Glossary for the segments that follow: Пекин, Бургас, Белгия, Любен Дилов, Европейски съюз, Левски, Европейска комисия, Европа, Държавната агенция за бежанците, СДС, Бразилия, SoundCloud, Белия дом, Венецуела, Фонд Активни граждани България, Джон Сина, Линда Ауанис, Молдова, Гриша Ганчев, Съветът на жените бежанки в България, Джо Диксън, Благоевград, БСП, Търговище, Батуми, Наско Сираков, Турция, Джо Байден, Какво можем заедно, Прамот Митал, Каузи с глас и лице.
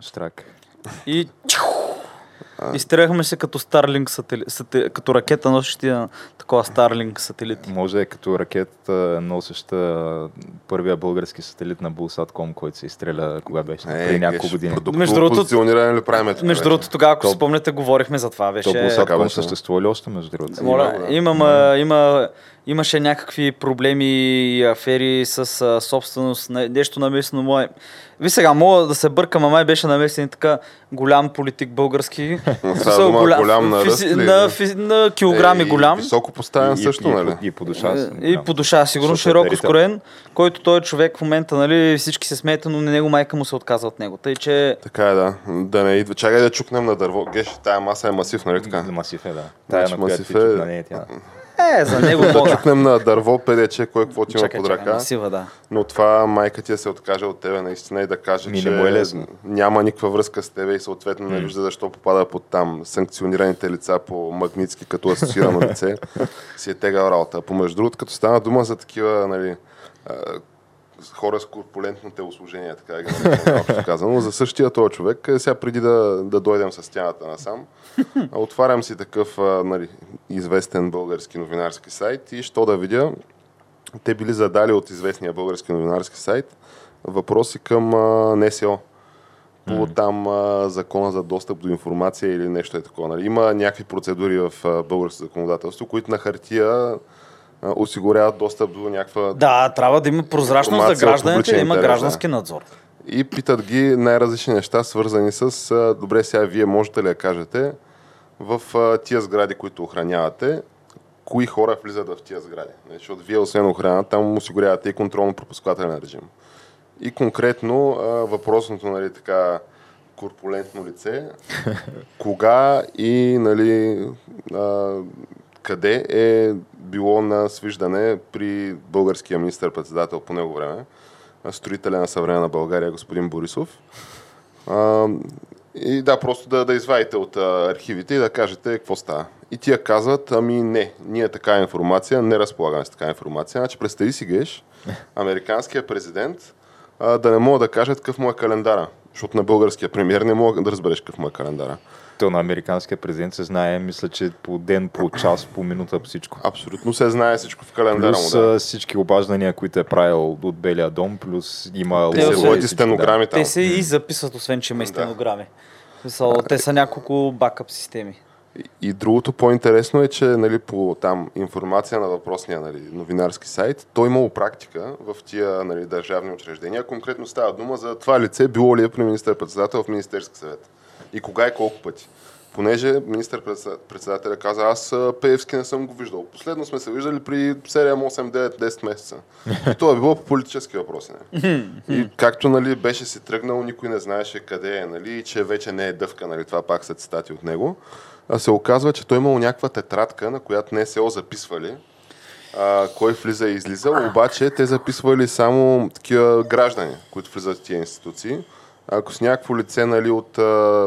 Штрак. И изтряхме се като Starlink сателит, като ракета носеща такова Starlink сателит. Може е като ракета носеща първия български сателит на Булсатком, който се изстреля кога беше преди няколко години. Между другото, тогава, ако си спомняте, говорихме за това. Беше... То Булсатком съществува ли още, между другото? Имаше някакви проблеми и афери с собственост, нещо намесено мое. Ви сега, мога да се бъркам, а май беше намесен така голям политик български. Голям на ръст ли? На килограми голям. Високо поставен също, нали? И по душа. И по душа, сигурно широко скроен, който той човек в момента, нали, всички се смеят, но него майка му се отказва от него. Тъй, че... Така е, да. Да не идва. Чакай да чукнем на дърво. Геш, тая маса е масив, нали така? Масив е, да. Тая на която ти чукна, не е тя. За него да чукнем на дърво, педече, кой какво ти има под ръка. Да. Но това майка ти да се откаже от тебе наистина и да каже, че няма никаква връзка с тебе и съответно не вижда защо попада под там санкционираните лица по Магнитски като асоциирано лице, си е тегава работа. Помежду другото, като стана дума за такива, нали, хора с корпулентно телосложение, така е казано. За същия този човек, сега преди да дойдем с стената насам, отварям си такъв, нали, известен български новинарски сайт и що да видя, те били задали от известния български новинарски сайт въпроси към НСО. По там закона за достъп до информация или нещо е такова. Нали. Има някакви процедури в българското законодателство, които на хартия осигуряват достъп до някаква... Да, трябва да има прозрачност за гражданите, да има граждански надзор. И питат ги най-различни неща, свързани с... Добре, сега вие можете ли да кажете в тия сгради, които охранявате, кои хора влизат в тия сгради? Защото вие, освен охрана, там осигурявате и контролно-пропускателен режим. И конкретно въпросното, нали, така... корпулентно лице, кога и, нали... къде е било на свиждане при българския министър-председател по него време, строителя на съвременна България, господин Борисов. И да, просто да извадите от архивите и да кажете какво става. И тия казват, ами не, ние такава информация, не разполагаме с такава информация. Значи представи си, Геш, американския президент да не мога да кажат какъв му е календара, защото на българския премиер не мога да разбереш какъв му е календара. То на американския президент се знае, мисля, че по ден, по час, по минута, всичко. Абсолютно се знае всичко в календара му. Плюс всички обаждания, които е правил от Белия дом, плюс има... Те се водят стенограми там. Те се и записват, освен че има и стенограми. Те са няколко бакъп системи. И другото по-интересно е, че, нали, по там информация на въпросния, нали, новинарски сайт, той имало практика в тия, нали, държавни учреждения. Конкретно става дума за това лице, било ли е при министър-председател в Министерски съвет. И кога и колко пъти. Понеже министър-председателя каза, аз Пеевски не съм го виждал. Последно сме се виждали при 7, 8, 9, 10 месеца. И това е било по политически въпроси. Не? И както, нали, беше си тръгнал, никой не знаеше къде е, нали, и че вече не е дъвка, нали, това пак са цитати от него. А се оказва, че той имал някаква тетрадка, на която НСО записвали кой влиза и излиза, обаче те записвали само такива граждани, които влизат в тия институции. Ако с някакво лице, нали, от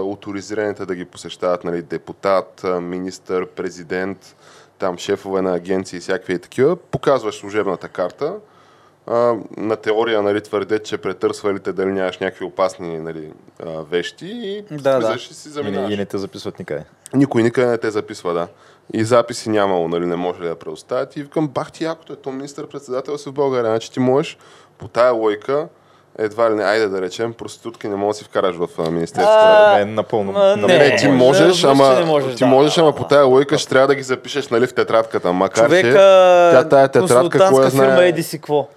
оторизираните да ги посещават, нали, депутат, министър, президент, там шефове на агенции и всякакви такива, показваш служебната карта. На теория, нали, твърдят, че претърсвалите дали нямаш някакви опасни, нали, вещи и влизаш и си заминаваш. И не те записват никъде. Никой не те записва, да. И записи нямало, нали, не може да предоставят. И викам, бах ти якото е, то министър-председател си в България. Значи ти можеш по тая лойка едва ли не, айде да речем, проститутки не може да си вкараш в министерството. Напълно. Не, ти можеш, ама по тая логика ще трябва да ги запишеш, нали, в тетрадката. Макар че тя тая тетрадка, кое знае... фирма еди си какво.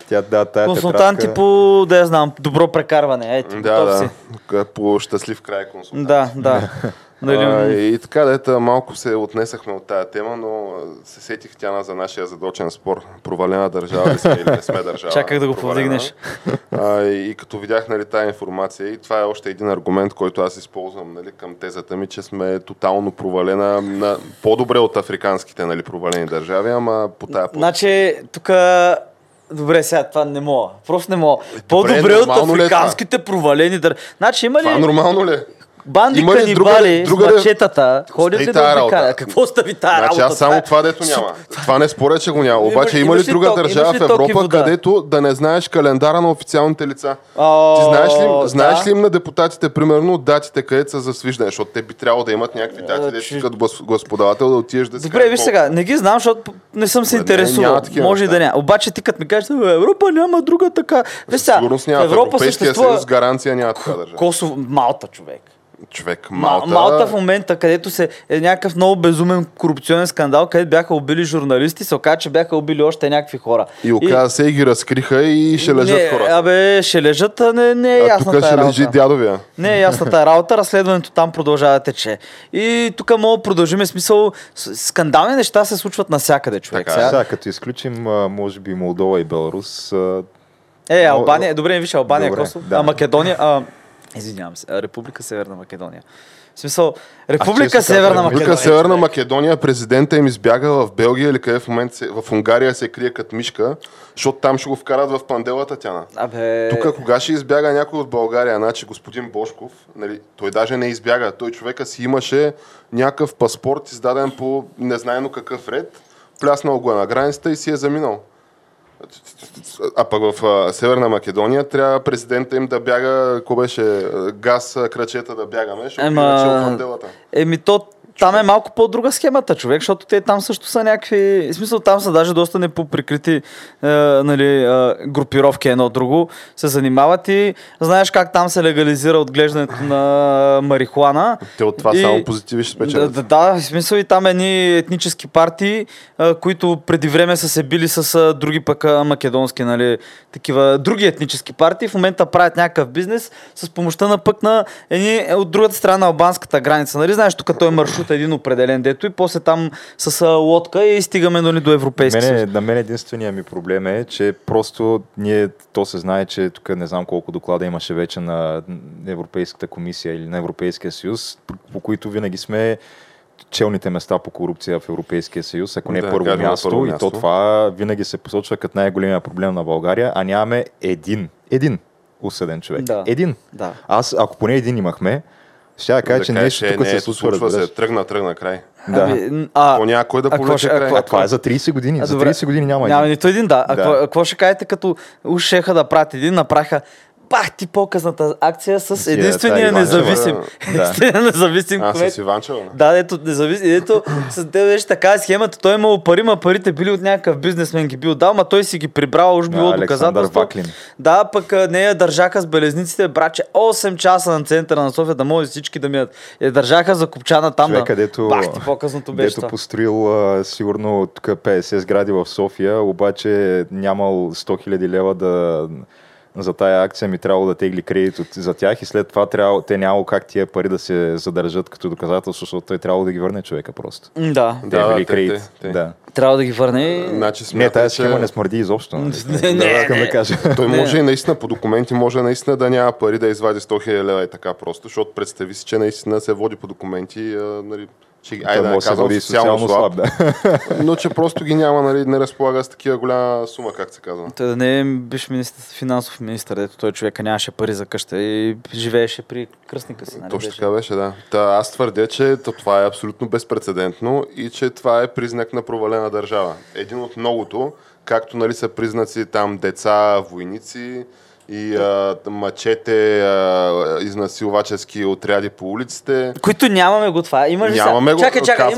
Консултанти по, да я знам, добро прекарване. Ети, да, да, по щастлив край консултант. Да, да. И така, дето малко се отнесахме от тая тема, но се сетих тяна за нашия задочен спор. Провалена държава ли сме или не сме държава? Чаках да го повдигнеш. И като видях, нали, тая информация, и това е още един аргумент, който аз използвам, нали, към тезата ми, че сме тотално провалена, на, по-добре от африканските, нали, провалени държави, ама по тая... Значи, тук... Добре, сега това не мога. Просто не мога. По-добре от африканските провалени държави. Значи, има ли... Това нормално ли? Банди канибали с мачетата ходят ли да обикалят? Какво стави тази работа? Значи аз само това дето няма. Това не споря, че го няма. Обаче има ли друга държава в Европа, където да не знаеш календара на официалните лица? Ти знаеш ли им на депутатите, примерно, датите, където са за свиждане? Защото те би трябвало да имат някакви дати, като господавател да отидеш да си... Добре, виж сега, не ги знам, защото не съм се интересувал. Може и да няма. Обаче ти като ми кажеш, Европа няма друга така. Сигурност няма. Европейския съюз гаранция няма така държава. Косово, Малта, човек. Малта в момента, където се е някакъв много безумен корупционен скандал, където бяха убили журналисти, се оказа, че бяха убили още някакви хора. И оказа се и ги разкриха и ще лежат хората. Абе, ще лежат, не е ясна тая работа. А тук ще лежи дядовия. Не е ясна тая работа, разследването там продължава да тече. И тук мога да продължим, смисъл, скандални неща се случват навсякъде, човек. Така, сега, като изключим, може би, Молдова и Беларус. Албания, добре, виж, Албания, Косово, да. Македония... Извинявам се, Република Северна Македония. В смисъл, Република Северна Македония, президента им избяга в Белгия или къде в момента в Унгария се крие като мишка, защото там ще го вкарат в панделата тяна. Тук кога ще избяга някой от България? Значи господин Бошков, нали, той даже не избяга, той човека си имаше някакъв паспорт, издаден по незнайно какъв ред, пляснал го на границата и си е заминал. А пък в Северна Македония трябва президента им да бяга, ако беше газ, крачета да бягаме, защото начало делата. Там е малко по-друга схемата, човек, защото те там също са някакви... В смисъл, там са даже доста непоприкрити групировки едно от друго. Се занимават и знаеш как там се легализира отглеждането на марихуана. Те от това само позитиви ще спечелят. Да, в смисъл, и там едни етнически партии, които преди време са се били с други пък македонски, нали, такива други етнически партии. В момента правят някакъв бизнес с помощта на пък на едни от другата страна на албанската граница. Нали, знаеш, тук той е маршрут един определен дето и после там с лодка и стигаме, нали, до Европейски съюз. На мен единственият ми проблем е, че просто ние, то се знае, че тук не знам колко доклада имаше вече на Европейската комисия или на Европейския съюз, по които винаги сме челните места по корупция в Европейския съюз, ако не първо място, и то това винаги се посочва като най-големия проблем на България, а нямаме един осъден човек. Да. Един. Да. Аз, ако поне един имахме, ще да кажа, че нещо тук се случва. Тръгна край. По някой да повлече край. Това е за 30 години. За 30 години няма нито един, да. Какво ще кажете, като уж шеха да прати един, направиха бах ти по-късната акция с единствения независим. Единствения независим. Аз с Иванчева. Да, ето независим. Ето с те беше така схемата. Той имал пари, ма парите били от някакъв бизнесмен ги бил дал, ма той си ги прибрал, уж било доказателство. Да, пък нея държаха с белезниците, браче, 8 часа на центъра на София, да може всички да мият. Държаха за копчана там. Човека, дето, бах ти по-късното беше. Дето построил сигурно тук 50 сгради в София, обаче нямал 100 000 лева да... За тая акция ми трябвало да тегли кредит за тях и след това те нямало как тия пари да се задържат като доказателство, защото той трябвало да ги върне човека просто. Да. Тегли кредит. Да. Трябва да ги върне. Значи, не, тая схема не смърди изобщо. Той може и наистина по документи, може наистина да няма пари да извади 100 000 лева и така просто, защото представи си, че наистина се води по документи, нали... Че, айде да казвам социално слаб, да. Но че просто ги няма, нали, не разполага с такива голяма сума, как се казва. Той да не е биш финансов министър, дето той човека нямаше пари за къща и живееше при кръстника си. Нали? Точно така беше, да. Аз твърдя, че това е абсолютно безпрецедентно и че това е признак на провалена държава. Един от многото, както, нали, са признаци там деца, войници и мачете, изнасилвачески отряди по улиците. Които нямаме го това. Имаш ли нямаме го. Чакай,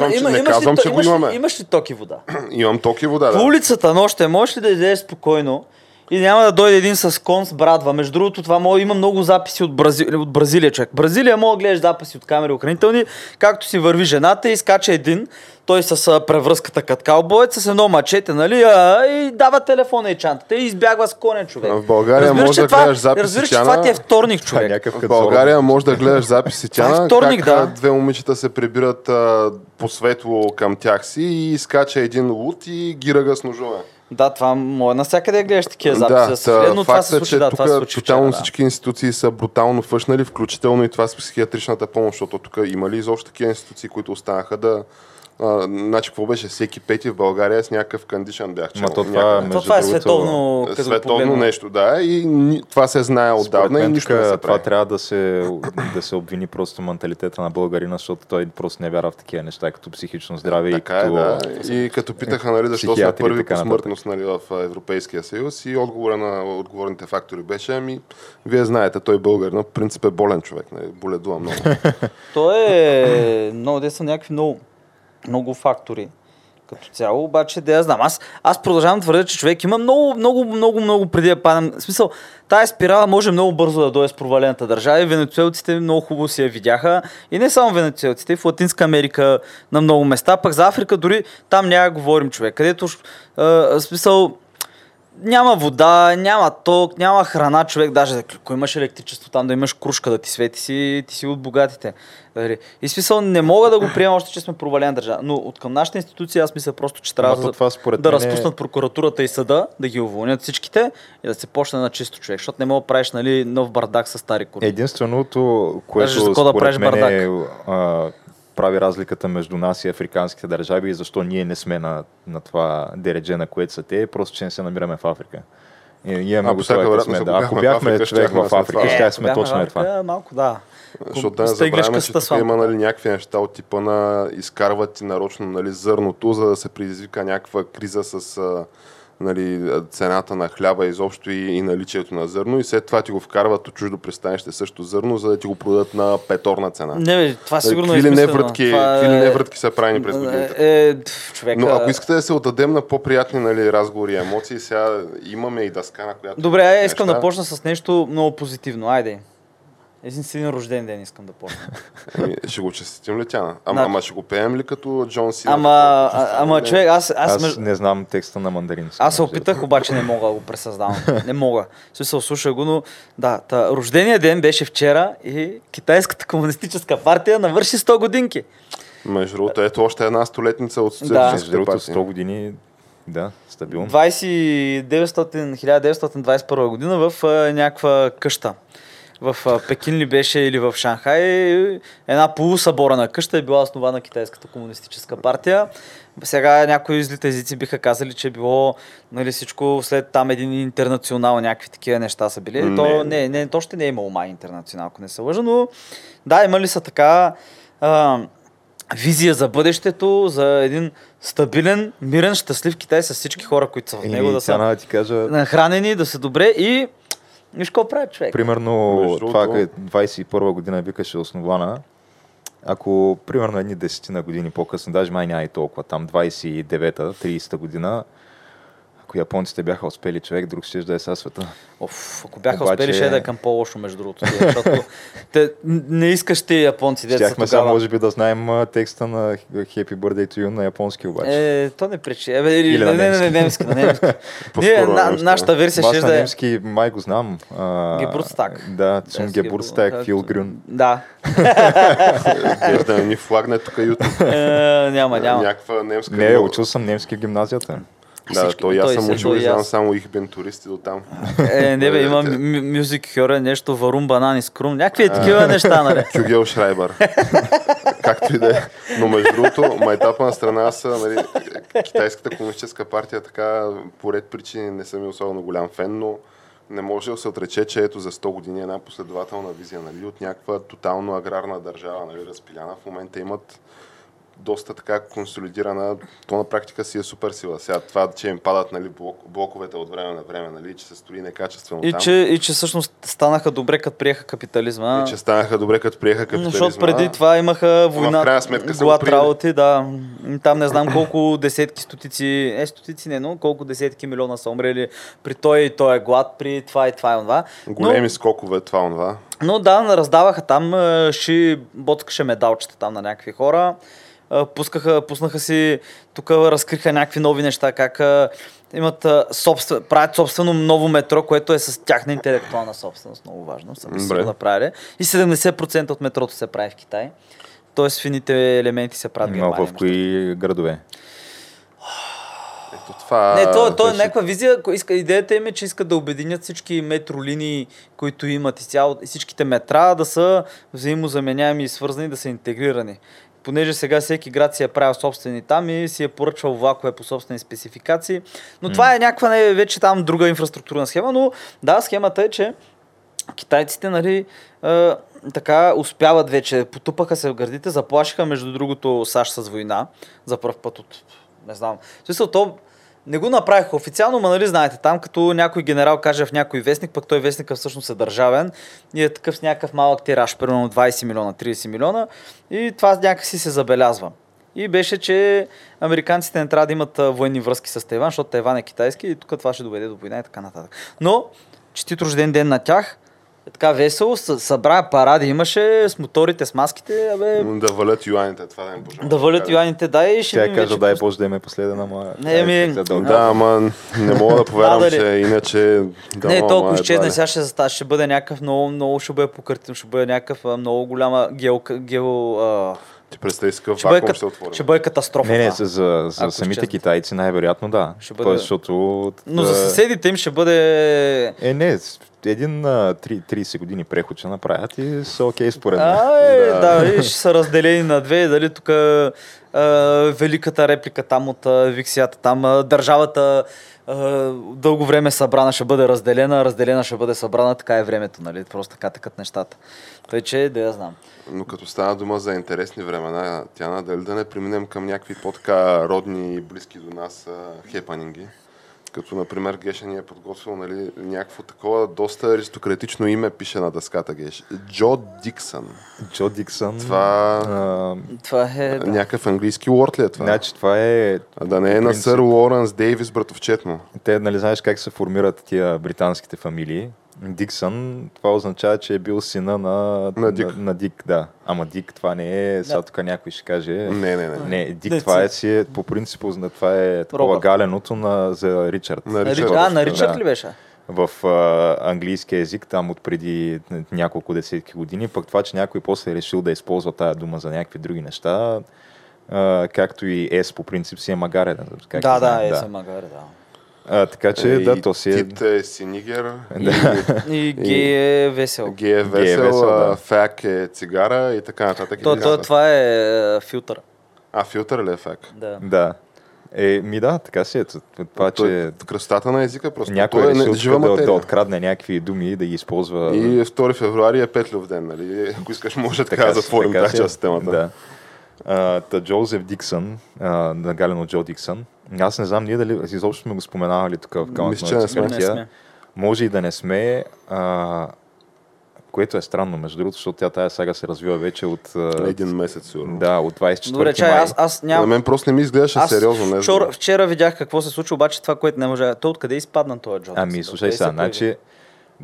имаш ли ток и вода? Имам ток и вода, да. По улицата нощта можеш ли да идееш спокойно И няма да дойде един с кон с брадва. Между другото, това има много записи от Бразилия, човек. Бразилия мога да гледаш записи от камери охранителни, както си върви жената и скача един, той с превръзката като каубоец, с едно мачете, нали, и дава телефона и чантата и избягва с коня, човек. В България може да гледаш записи. Разбираш, че това ти е вторник, човек. В България може да гледаш записи тяна, вторник, как две момичета се прибират по светло към тях си и скача един лут и ги ръга с ножове. Да, това може навсякъде да гледаш такива записи. Да, но това се случи, тотално всички институции са брутално фъшнали, включително и това с психиатричната помощ, защото тук има ли изобщо такива институции, които останаха да... Значи, какво беше? Всеки пети в България с някакъв кандишън бях чел. Това е световно, световно нещо, да. И това се знае отдавна и нищо не се прави. Това трябва да се обвини просто менталитета на българина, защото той просто не вяра в такива неща, като психично здраве и като... Да. И като питаха, нали, защо сме първи по смъртност, нали, в Европейския съюз, и отговора на отговорните фактори беше, вие знаете, той българина, в принцип е болен човек, боледува много. Той е... много, те са някакви много фактори като цяло, обаче да я знам. Аз продължавам да твърдя, че човек има много преди да падам. В смисъл, тая спирала може много бързо да дойде с провалената държава и венецуелците много хубаво си я видяха. И не само венецуелците, в Латинска Америка на много места, пък за Африка дори там няма говорим, човек, където в смисъл няма вода, няма ток, няма храна, човек, даже ако имаш електричество там, да имаш крушка да ти свети, ти си от богатите. И смисъл, не мога да го приема още, че сме провалена държава, но от към нашата институция аз мисля просто, че трябва да разпуснат прокуратурата и съда, да ги уволнят всичките и да се почне на чисто, човек, защото не мога да правиш, нали, нов бардак с стари курви. Единственото, което според мен прави разликата между нас и африканските държави и защо ние не сме на това дередже, на което са те, просто че не се намираме в Африка. Имаме го това късмет. Ако бяхме човек в Африка, ще сме точно това. Малко, да. Защото да не забравяме, че тук има, нали, някакви неща от типа на изкарват и нарочно, нали, зърното, за да се предизвика някаква криза с... нали, цената на хляба изобщо и наличието на зърно, и след това ти го вкарват от чуждо пристанище също зърно, за да ти го продадат на петорна цена. Не, това сигурно е измислено. Какви ли неврътки са правени през годините. Човека... Но ако искате да се отдадем на по-приятни, нали, разговори и емоции, сега имаме и дъска, на която... Добре, искам да почна с нещо много позитивно. Айде. Един рожден ден искам да почна. Ще го честитим ли тяна? Ама ще го пеем ли като Джон Сина? Ама човек, аз не знам текста на мандарин. Аз се опитах, обаче не мога да го пресъздавам. Не мога. Се ослуша го, но да. Рождения ден беше вчера и Китайската комунистическа партия навърши 100 годинки. Между другото, ето още една столетница от социалистическата партия. 100 години... Да, стабилно. 1921 година в някаква къща. В Пекин ли беше или в Шанхай, една полусъборена къща е била основана на Китайската комунистическа партия. Сега някои излите езици биха казали, че е било, нали, всичко след там един интернационал, някакви такива неща са били. То още не е имало май интернационал, ако не се лъжа, но да, имали са така визия за бъдещето, за един стабилен, мирен, щастлив Китай с всички хора, които са в него, да са хранени, да са добре и... Виж какво прави, човек? Примерно, това, където 21-а година викаше основана, ако примерно едни 10 години по-късно, даже май няма и толкова, там 29-та, 30-та година, ако японците бяха успели, човек, друг ще да е със света. Ако бяха успели, ще да е към по-лошо, между другото. Защото те не искаш ти японци деца тогава. Щяхме, може би, да знаем текста на Happy Birthday to You на японски, обаче. То не пречи. Или на немски. Нашата версия ще да е... Аз на немски май го знам. Гебурстак. Да, Цун Гебурстак, Фил Грюн. Да. Да ни флагне тук YouTube. Няма. Някаква немска... Не, учил съм немски в гимназията. Да, то и аз съм учил и знам само их бен туристи до там. Не бе, има мюзик хора, нещо, варум, банан и скрум, някакви такива неща, нали. Кюгел Шрайбър. Както и да е. Но между другото, майтапа на страна са, нали, Китайската комунистическа партия, така, по ред причини не съм особено голям фен, но не може да се отрече, че ето за 100 години една последователна визия, нали, от някаква тотално аграрна държава, нали, разпиляна. В момента имат доста така консолидирана, то на практика си е супер сила. Сега това, че им падат, нали, блоковете от време на време, нали, че се стои некачествено и там. И че всъщност станаха добре, като приеха капитализма. Защото преди това имаха война, глад работи, да. Там не знам колко десетки, стотици, колко десетки милиона са умрели при той и той е глад, при това и това и онова. Големи скокове, това и онова. Но да, раздаваха там, боткаше медалчета там на някакви хора. Пуснаха си, тук разкриха някакви нови неща, как имат правят собствено ново метро, което е с тяхна интелектуална собственост, много важно, съм си го направили. И 70% от метрото се прави в Китай, т.е. фините елементи се правят в Германия. Но в кои градове? Това е някаква визия. Идеята им е, че искат да обединят всички метролинии, които имат и всичките метра да са взаимозаменяеми и свързани, да са интегрирани. Понеже сега всеки град си е правил собствени там и си е поръчвал влакове по собствени спецификации. Но това е някаква вече там друга инфраструктурна схема, но да, схемата е, че китайците, нали, така успяват вече, потупаха се в гърдите, заплашиха между другото САЩ с война за пръв път от, не знам, не го направиха официално, но нали знаете, там като някой генерал каже в някой вестник, пък той вестникът всъщност е държавен и е такъв с някакъв малък тираж, примерно 20 милиона, 30 милиона и това някакси се забелязва. И беше, че американците не трябва да имат военни връзки с Тайван, защото Тайван е китайски и тук това ще доведе до война и така нататък. Но, честит рожден ден на тях, е така весело, събра паради, имаше с моторите, с маските, Да валят юаните, това да им пожелам. Да валят юаните, да и ще ми вече... Тя кажа, дай Боже да им е последена, ама... не мога да повярвам, че иначе... Не, толкова изчезна, сега ще бъде някакъв много, ще бъде покъртен, ще бъде някакъв много голяма гео... Ти представи скъв вакуум ще отвори. Ще бъде катастрофа. Не, за самите китайци най-вероятно да. Но за съседите им ще бъде... Един 30 години преход ще направят и са окей според мен. Да, ще са разделени на две. Дали тук великата реплика там от Виксията, там държавата дълго време събрана ще бъде разделена ще бъде събрана, така е времето, нали? Просто така такът нещата. Тъй, че да я знам. Но като стана дума за интересни времена, Тяна, дали да не преминем към някакви по-така родни и близки до нас хепанинги? Като, например, Геша ни е подготвил, нали, някакво такова доста аристократично име пише на дъската, Геш. Джо Диксън. Джо Диксън. Това е... Да. Някакъв английски уорд ли е това? Значи, това е... Да не е на Сър Лоренс Дейвис, братовчетно. Те, нали, знаеш как се формират тия британските фамилии. Диксън, това означава, че е бил сина на Дик, да. Ама Дик, това не е, сега тук някой ще каже. Не, Дик, това е по принцип, това е такова галеното за Ричард. На Ричард ли беше? В английския език, там от преди няколко десетки години, пък това, че някой после е решил да използва тая дума за някакви други неща, както и Ес по принцип си е магаре. Да, Ес е магаре, да. Така че, то си е... Тит е синигер. И Гей е весел. Фак е цигара и така нататък. Това е филтър. Филтър ли е фак? Да. Да, така си е. Красотата на езика просто. Някой е решил да открадне някакви думи и да ги използва. И 2 февруари е Петлюв ден, нали? Ако искаш, може така да затворим тази част от темата. Джозеф Диксън, нагалено Джо Диксън. Аз не знам, ние дали изобщо сме го споменавали тук в канала. Може и да не сме, което е странно, между другото, защото тая сага се развива вече от... Един месец, сигурно. Да, от 24 май. На мен просто не ми изглеждаше сериозно. Вчера видях какво се случи, обаче това, което не може... То откъде изпадна този Джо Диксън? Слушай сега, значи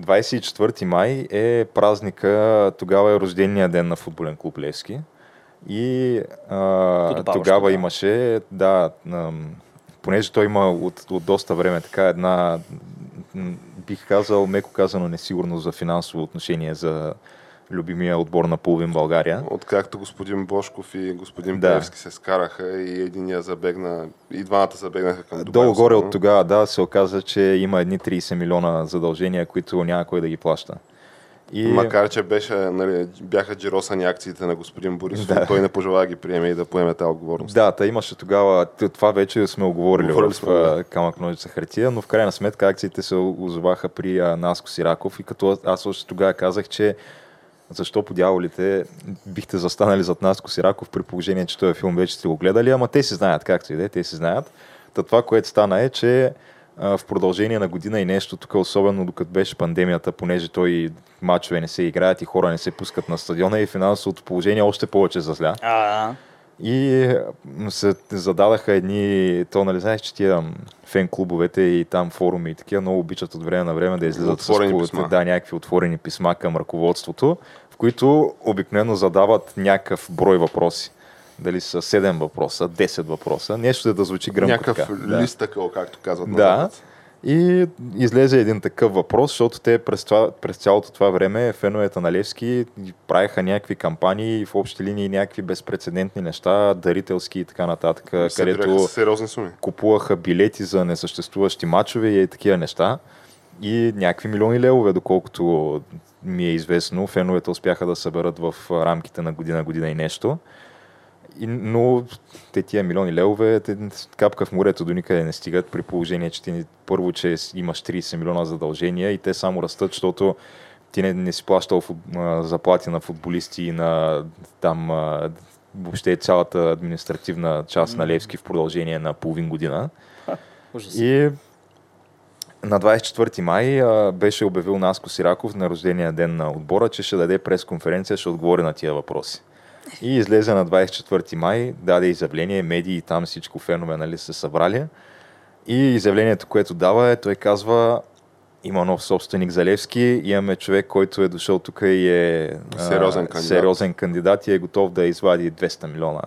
24 май е празника, тогава е рождения ден на футболен клуб Левски. И тогава имаше, понеже той има от доста време така една, бих казал, меко казано, несигурност за финансово отношение за любимия отбор на половин България. Откакто господин Бошков и господин Пеевски се скараха и единия забегна, и двамата забегнаха към Дубай. Долу-горе от тогава, се оказа, че има едни 30 милиона задължения, които няма кой да ги плаща. Макар, че бяха джиросани акциите на господин Борисов, той не пожела да ги приеме и да поеме тази отговорност. Да, имаше тогава, това вече сме оговорили в камък, ножица, хартия, но в крайна сметка акциите се озоваха при Наско Сираков и като аз още тогава казах, че Защо по дяволите бихте застанали зад Наско Сираков, при положение, че този филм вече сте го гледали, ама те си знаят, както и да е, те си знаят. Та това, което стана е, че в продължение на година и нещо, тук особено докато беше пандемията, понеже той мачове не се играят и хора не се пускат на стадиона и финансовото положение още повече зазля. И се зададаха едни, то нали знаеш, че тия фен-клубовете и там форуми и такива много обичат от време на време да излизат с някакви отворени писма към ръководството, в които обикновено задават някакъв брой въпроси. Дали са 7 въпроса, 10 въпроса, нещо да звучи гръмко. Някакъв лист такъв, както казват. Да. И излезе един такъв въпрос, защото те през цялото това време феновете на Левски правиха някакви кампании и в общи линии някакви безпрецедентни неща, дарителски и така нататък, където купуваха билети за несъществуващи мачове и такива неща. И някакви милиони левове, доколкото ми е известно, феновете успяха да съберат в рамките на година и нещо. Но те тия милиони левове капка в морето до никъде не стигат, при положение, че ти първо, че имаш 30 милиона задължения и те само растат, защото ти не си плащал заплати на футболисти и на там въобще цялата административна част на Левски в продължение на половин година. И на 24 май беше обявил Наско Сираков на рождения ден на отбора, че ще даде пресконференция, ще отговори на тия въпроси. И излезе на 24 май, даде изявление, медии, там всичко фенове, нали, се събрали. И изявлението, което дава е, той казва, има нов собственик за Левски, имаме човек, който е дошъл тук и е сериозен кандидат и е готов да извади $200 милиона,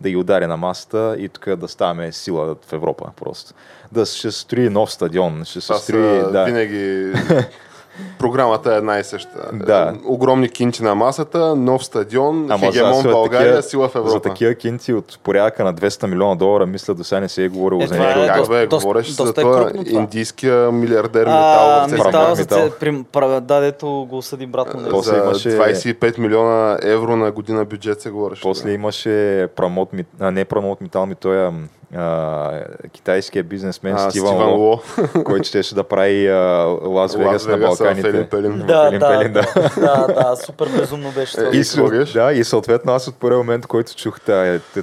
да ги удари на масата и тук да ставаме сила в Европа просто. Да ще строи нов стадион, ще се строи... Да. Винаги... Програмата е една и съща. Да. Огромни кинти на масата, нов стадион, хегемон България, такива, сила в Европа. За такива кинти от порядъка на $200 милиона мисля, до сега не се е говорило за него. Говореше за това индийския милиардер Митал. Да, дето го съди брат му. После имаше 25 милиона евро на година бюджет се говореше. После имаше Прамот Митал, той е китайския бизнесмен Стиван Ло, който щеше да прави Лас Вегас на Балканите. Да, супер безумно беше това. Да, и съответно аз от първия момент, който чух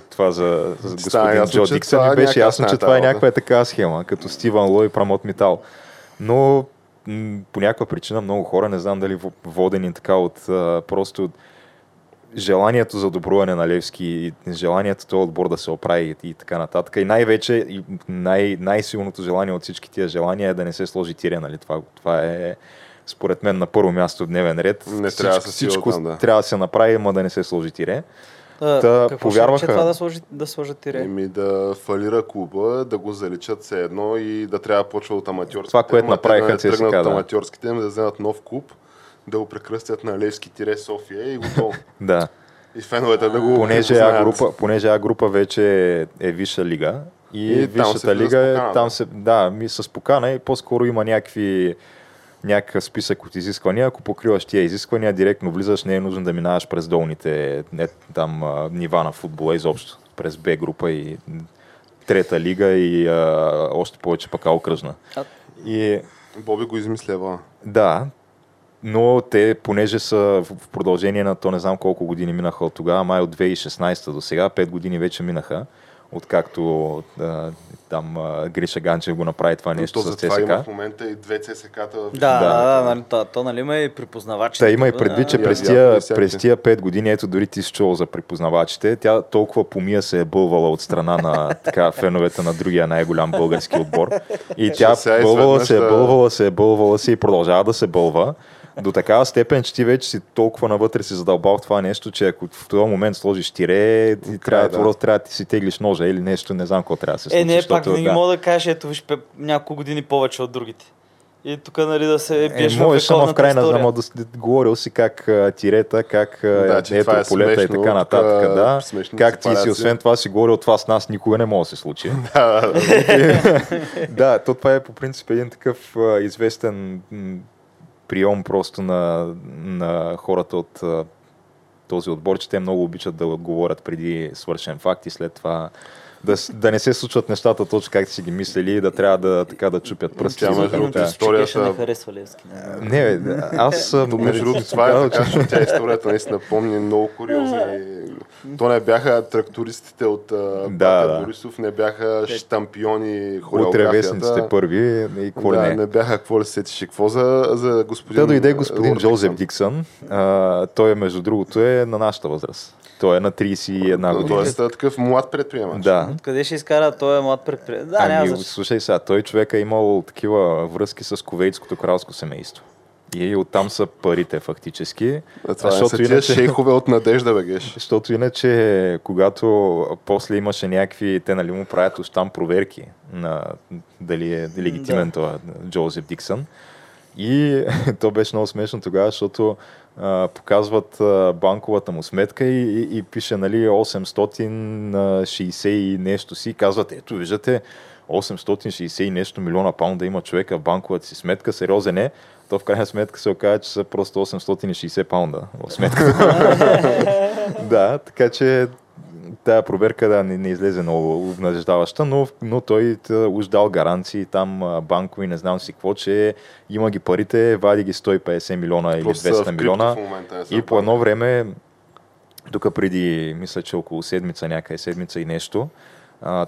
това за господин Джо Диксън, ми беше ясно, че това е някаква такава схема, като Стиван Ло и Прамот Митал. Но по някаква причина много хора, не знам дали водени така от просто желанието за добруване на Левски, желанието този отбор да се оправи и така нататък. И най-вече, и най-силното желание от всички тия желания е да не се сложи тире. Нали? Това е, според мен, на първо място в дневен ред. Всичко трябва да се направи, ама да не се сложи тире. Какво повярваха... ще това да сложат тире? Еми да фалира клуба, да го заличат все едно и да трябва да почва от аматьорските. Това, което направиха ЦСКА, да. От аматьорските, да вземат нов клуб, да го прекръстят на Левски тире София и готово. Да. И феновете да го знаят. Понеже А-група вече е висша лига и висшата лига е там се... Да, ми с покана и по-скоро има някакъв списък от изисквания. Ако покриваш тия изисквания, директно влизаш, не е нужно да минаваш през долните там нива на футбола изобщо. През Б-група и трета лига и още повече пък окръжна. И... Боби го измислява. Да. Но те, понеже са в продължение на то не знам колко години минаха от тогава, май от 2016 до сега, 5 години вече минаха, откакто там Гриша Ганчев го направи това нещо с ЦСКА. Това има в момента и две ЦСКА-та в... То нали има и припознавачите. Да, има и предвид, че през тия 5 години, ето дори ти си чул за припознавачите, тя толкова помия се е бълвала от страна на така, феновете на другия най-голям български отбор. И тя бълвала се и продължава да се бълва. До такава степен, че ти вече си толкова навътре си задълбал в това нещо, че ако в този момент сложиш тире, ти трябва да ти си теглиш ножа или нещо, не знам какво трябва да се случи. Пак не мога да кажеш, ето виж няколко години повече от другите. И тук нали да се биеш в вековната история. Ама да говорил си как тирета, как ето полета смешно, и така нататък. Да. Как ти си, освен това си говорил, това с нас никога не може да се случи. Да, то това е по принцип един такъв известен прием просто на хората от този отбор, че те много обичат да говорят преди свършен факт и след това да не се случват нещата точно както си ги мислили и да трябва да, така, да чупят пръсти. Тя историята... не харесва Левски. Не, бе, аз... между другото, това е така, защото тя историята наистина помни много куриозни. То не бяха трактористите от Борисов, не бяха щампиони хореографията. Отревесниците първи и какво ли не. Не бяха какво ли сетиш и какво за господин... Та дойде господин Джозеф Диксън. Той, между другото, е на нашата възраст. Той е на 31 година. Той е такъв млад предприемач. Да. Къде ще изкара той е млад предприемач? Да, ами, слушай сега, той човек е имал такива връзки с кувейтското кралско семейство. И оттам са парите фактически. А това защото не са иначе... шейхове от надежда, бе, геш. Защото иначе, когато после имаше някакви, те нали му правят оттам проверки на дали е легитимен това Джозеф Диксън. И то беше много смешно тогава, защото показват банковата му сметка и пише нали, 860 и нещо си. Казват, ето виждате, 860 и нещо милиона паунда има човека в банковата си сметка, сериозен е. То в крайна сметка се оказа, че са просто 860 паунда в сметката. Да, така че тая проверка да, не излезе много обнадеждаваща, но той уж дал гаранции там банкови, не знам си какво, че има ги парите, вади ги 150 милиона или 200 милиона. И по едно време, тук преди, мисля, че около седмица и нещо,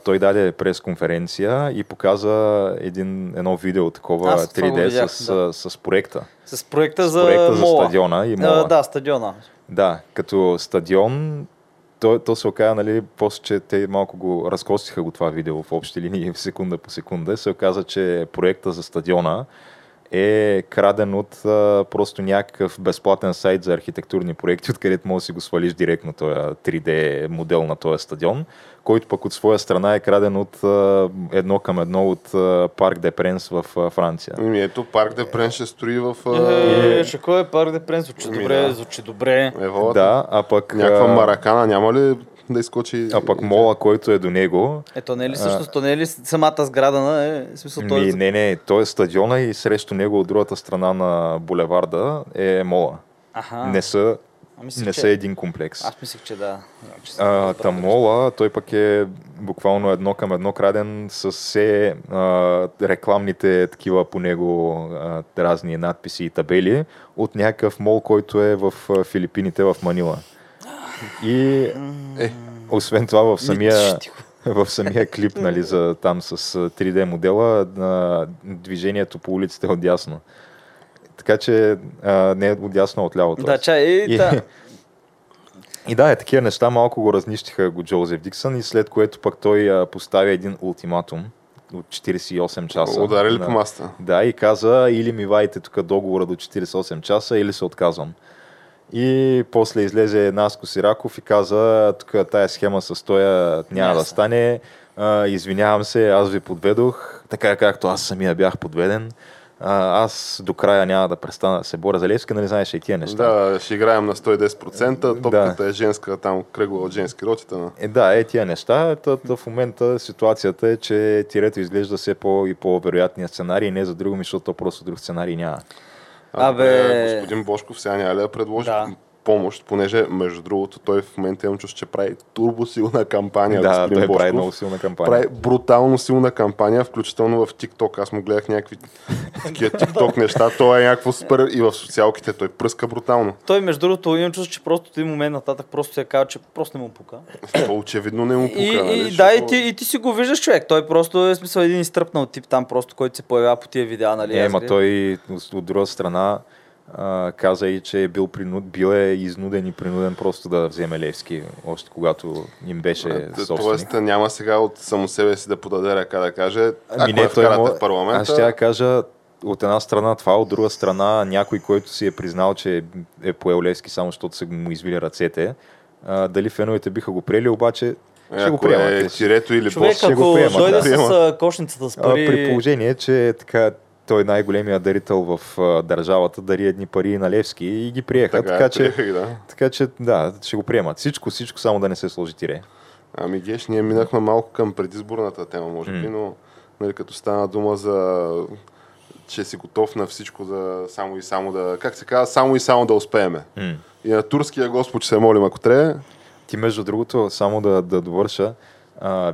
той даде пресконференция и показа едно видео такова 3D видях, с проекта. С проекта за стадиона и мола. Да, стадиона. Да, като стадион, то се оказа, нали, после, че те малко го разкостиха го това видео в общи линии, в секунда по секунда, се оказа, че проекта за стадиона е краден от просто някакъв безплатен сайт за архитектурни проекти, откъдето може да си го свалиш директно този 3D модел на този стадион, който пък от своя страна е краден от едно към едно от Парк де Пренс в Франция. Ими ето, Парк де Пренс ще строи в... Какво е Парк де Пренс? Звучи добре. Да, а пък... някаква маракана, няма ли... да изкочи... А пък мола, който е до него... Ето не е ли всъщност, то не е ли самата сграда на... Не, той е стадиона и срещу него от другата страна на булеварда е мола. Аха. Не са един комплекс. Аз мислих, че да. Та мола, той пък е буквално едно към едно краден с все рекламните такива по него разни надписи и табели от някакъв мол, който е в Филипините, в Манила. И освен това в самия клип, нали, за там с 3D модела на движението по улиците отдясно. Така че не е отдясно, отляво. Да, е такива неща, малко го разнищиха го Джозеф Диксън и след което пък той поставя един ултиматум от 48 часа. Ударили по маста. Да, и каза, или ми вадите тук договора до 48 часа, или се отказвам. И после излезе Наско Сираков и каза, тук тая схема с тоя няма да стане, извинявам се, аз ви подведох, така както аз самия бях подведен, аз до края няма да престана да се боря за Левски, нали знаеш и тия неща. Да, ще играем на 110%, топката е женска, там кръгла от женски ротите. Да, тия неща. В момента ситуацията е, че тирето изглежда все по- и по-вероятния сценарий, не за друго, защото просто друг сценарий няма. Господин Бошков сега няма ли да предложи помощ, понеже между другото той в момента имам чувство, че прави турбосилна кампания. Да, господин Бошков прави много силна кампания. Прави брутално силна кампания, включително в TikTok. Аз му гледах някакви такива TikTok неща. Той е някакво спър и в социалките. Той пръска брутално. Той между другото имам чувство, че просто от един момент нататък просто се казва, че просто не му пука. Очевидно не му пука. И ти си го виждаш човек. Той просто е смисъл един изтръпнал тип там, просто който се появява по тия видеа. Нали? Той от друга страна каза и, че е бил изнуден и принуден просто да вземе Левски, още когато им беше собственик. Тоест няма сега от само себе си да подаде ръка да каже, ако е вкарате в парламента... Аз ще я кажа от една страна това, от друга страна някой, който си е признал, че е поел Левски само защото са му извили ръцете, дали феновете биха го приели, обаче... Ще го приемат. Човек, ако дойде с кошницата с пари... При положение, че е така... Той най-големия дарител в държавата, дари едни пари на Левски и ги приеха. Така че ще го приемат. Всичко, само да не се сложи тире. Ами геш, ние минахме малко към предизборната тема, може би, но нали, като стана дума за че си готов на всичко да само да... Как се казва? Само да успееме. И на турския Господ ще се молим, ако трябва. Ти между другото, само да довърша,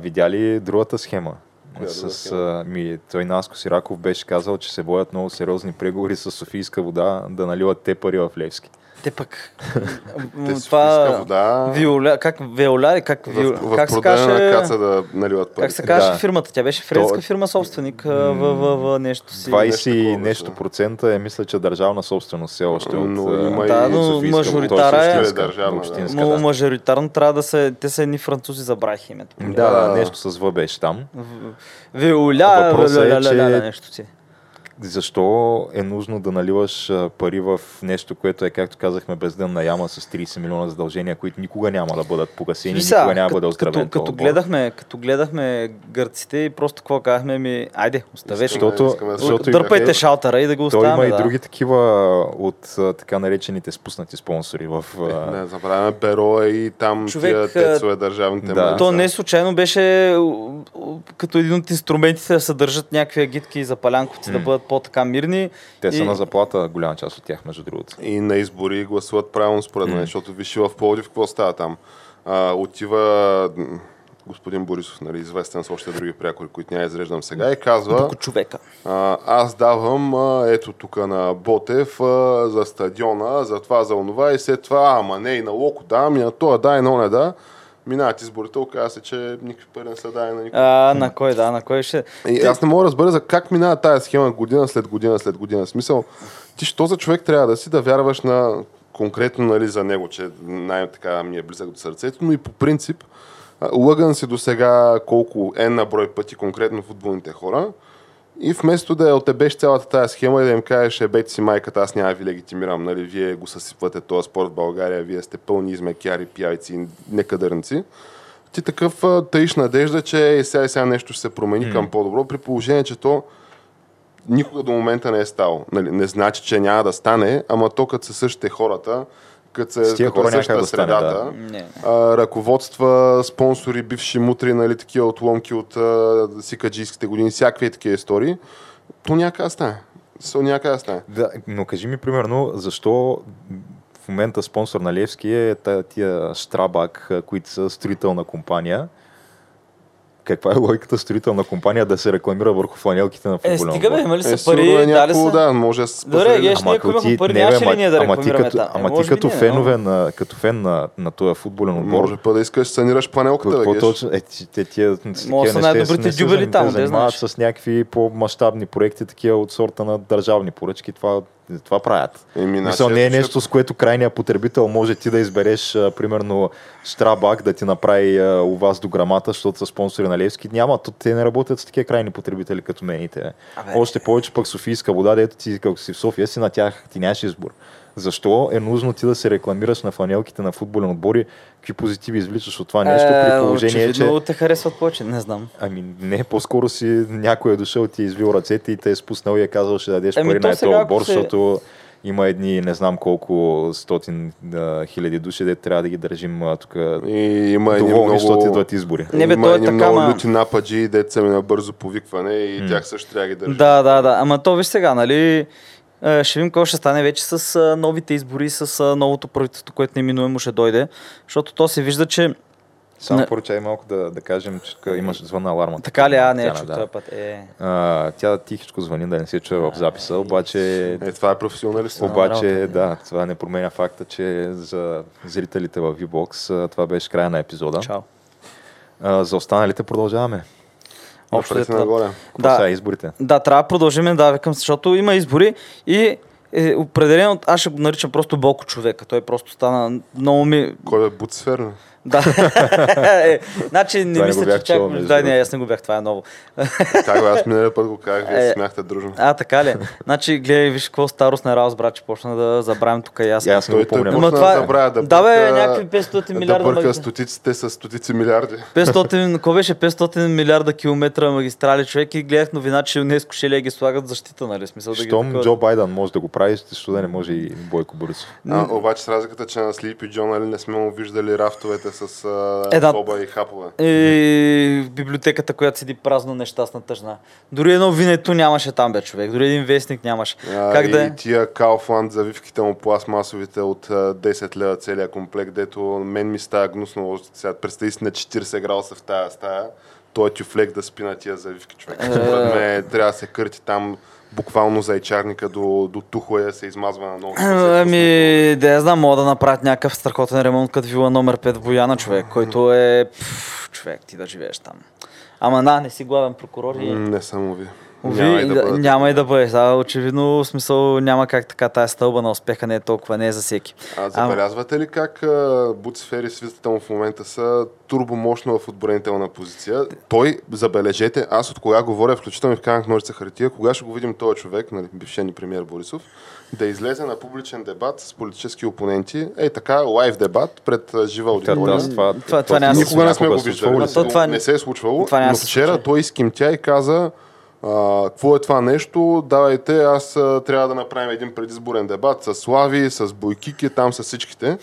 Видя ли другата схема? Той Наско Сираков беше казал, че се водят много сериозни преговори с Софийска вода да наливат те пари в Левски. Те пък. Софийска вода. Как се каже на каца да наливат пари. Как се каже фирмата? Тя беше френска фирма собственик в нещо си. 20 нещо процента е, мисля, че държавна собственост все още от мажоритарна. Мажоритарно трябва да се. Те са едни французи, забраха името. Да, нещо с В беше там. Въпросът е, че защо е нужно да наливаш пари в нещо, което е, както казахме, бездънна яма с 30 милиона задължения, които никога няма да бъдат погасени, никога няма да бъде оздравен. Като гледахме гърците и просто какво казахме, айде, оставете. Дърпайте шалтера и да го оставяме. Той има и други такива от така наречените спуснати спонсори. Не, забравяме перо и там тия тецове държавните мрежи. То не случайно беше като един от инструментите да съдържат някакви агитки за палянковци да бъдат по-така мирни. Те са на заплата, голяма част от тях, между другото. И на избори гласуват правилно според мен, защото виши в Пловдив, какво става там? Отива господин Борисов, нали, известен с още други прякори, които няма изреждам сега, и казва: аз давам ето тук на Ботев за стадиона, за това, за онова, и след това, ама не и на Локо давам, и на това да, и на оне да. Минават изборите, оказа се, че никакви пари не са дали на никой. На кой ще... И аз не мога да разбера за как минава тая схема година след година след година. Смисъл, ти що за човек трябва да си да вярваш на конкретно, нали, за него, че най-така ми е близък до сърцето, но и по принцип лъган си до сега колко на брой пъти конкретно футболните хора, и вместо да отебеш цялата тая схема и да им кажеш: бейте си майката, аз няма ви легитимирам, нали, вие го съсипвате този спорт в България, вие сте пълни измекяри, пияйци и некадърници, ти такъв таиш надежда, че сега нещо ще се промени към по-добро, при положение, че то никога до момента не е стало. Нали, не значи, че няма да стане, ама то като са същите хората, като се същата средата, ръководства, спонсори, бивши мутри, нали, такива отломки от сикаджийските години, всякакви такива истории, то някакъв стане. Да, но кажи ми примерно, защо в момента спонсор на Левски е тия Штрабак, които са строителна компания. Каква е логиката строителна компания да се рекламира върху фланелките на футболен отбор? Стига бе, има ли са пари, дали са? Да, може да се спасваме. Ама ти като фенове като фен на този футболен отбор... Може па да искаш да санираш планелката, бе, геш. Може да са най-добрите дюбели там, да знаеш. С някакви по-мащабни проекти, такива от сорта на държавни поръчки, това правят. Мисъл, не е нещо, с което крайният потребител може ти да избереш, примерно, Штрабак да ти направи у вас до грамата, защото са спонсори на Левски. Няма, те не работят с такива крайни потребители като мените. Още повече пък Софийска вода, дето ти като си в София си на тях, ти нямаш избор. Защо е нужно ти да се рекламираш на фланелките на футболен отбори? Какви позитиви извличаш от това нещо при положение, че... Много те харесват повече, не знам. Не, по-скоро си някой е дошъл, ти е извил ръцете и те е спуснал и е казал, ще дадеш пари на този отбор, защото има едни, не знам колко стотин хиляди души, де трябва да ги държим тук доволни, що ти идват избори. Има едни много люти нападжи, деца ми на бързо повикване и тях също трябва да ги държим. Да, ама то виж сега, нали... Ще видим какво ще стане вече с новите избори, с новото правителство, което неминуемо ще дойде, защото то се вижда, че... Само поръчай малко да кажем, че имаш звън на алармата. Така ли? Не е чу този път. Тя тихичко звъни, да не се чуе в записа, обаче... Това е професионалист. Обаче, да, това не променя факта, че за зрителите в V-Box това беше края на епизода. Чао. За останалите продължаваме. Какво са изборите? Да, трябва да продължим да викам, защото има избори и определено, аз ще го наричам просто Боко човека. Той просто стана много ми... Кой е Буцферно? Да. Значи не мисля, че чак... Да, не, аз не го бях, това е ново. Как, аз миналия път го казах, вие смяхте дружно. Така ли? Значи, гледай, виж какво старост на Раус, брат, че почна да забравим тук и аз. Той почна да забравя да бърка... Да бе, някакви 500 милиарда... Да бърка стотиците с стотици милиарди. 500, какво беше? 500 милиарда километра магистрали, човек, и гледах новина, че ЮНЕСКО ще ги слагат защита, нали? Смисъл да ги... Щом Джо Байден може да го прави, защо да не може и Бойко Борисов? Обаче с разликата, че на Слипи Джон, нали, не сме му виждали рафтовете с боба и хапове. Е, библиотеката, която седи празно, нещастна, тъжна. Дори едно винето нямаше там, бе, човек. Дори един вестник нямаше. Как и да е? Тия Кауфланд завивките му пластмасовите от 10 лева целия комплект, дето мен ми става гнусно. Сега представи си на 40 градуса в тая стая. Той тюфлек да спи на тия завивки, човек. Според мен трябва да се кърти там буквално зайчарника до тухоя се измазва на много. Ами, да я знам, мога да направят някакъв страхотен ремонт като вила номер 5 в Бояна, човек, който е... Пфф, човек, ти да живееш там. Ама не си главен прокурор и... Не само ви. Няма и да бъде. Да, очевидно, в смисъл няма как така тая стълба на успеха не е толкова, не е за всеки. А забелязвате ли как Буцфер и свитата му в момента са турбомощно в отбранителна позиция? Той, забележете, аз от кога говоря, включително и в Камък ножица хартия, кога ще го видим този човек, нали, бившия ни премиер Борисов, да излезе на публичен дебат с политически опоненти, ей така, лайв дебат пред жива аудитория. Това никога не сме го виждали. Не се е случвало, но вчера той изкимтя и каза: какво е това нещо? Давайте, аз трябва да направим един предизборен дебат с Слави, с Бойкики, там с всичките,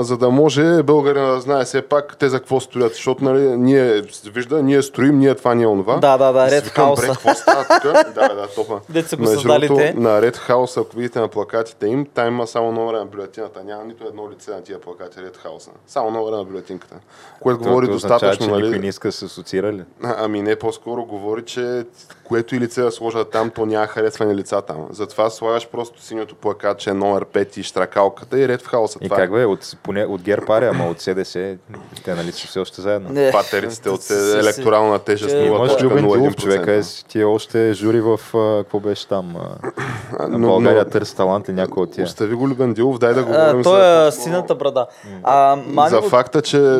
за да може българина да знае все пак те за какво строят, защото нали, ние вижда, ние строим, ние това, ние онова. Да, Ред Хауса. Какво става тук? Да, топа. Деца го създалите. На Ред Хауса, ако видите на плакатите им, там има само номера на бюлетината. Няма нито едно лице на тия плакати Ред Хауса. Само номера на бюлетинката. Което говори достатъчно, нали? Никой не иска да се асоциира ли? Ами не, по-скоро говори, че което и лице да сложат там, то няма харесвани лица там. Затова слагаш просто синьото плакатче номер 5 и штракалката и Ред Хауса. И как бе? От Герпария, ама от СДС, те нали са все още заедно. Патериците от електорална тежест 0.01%. Човека, ти още жури в какво беше там? България търси талант и някой от тя. Остави го Любен Дилов, дай да го говорим. Той е сината брада. За факта, че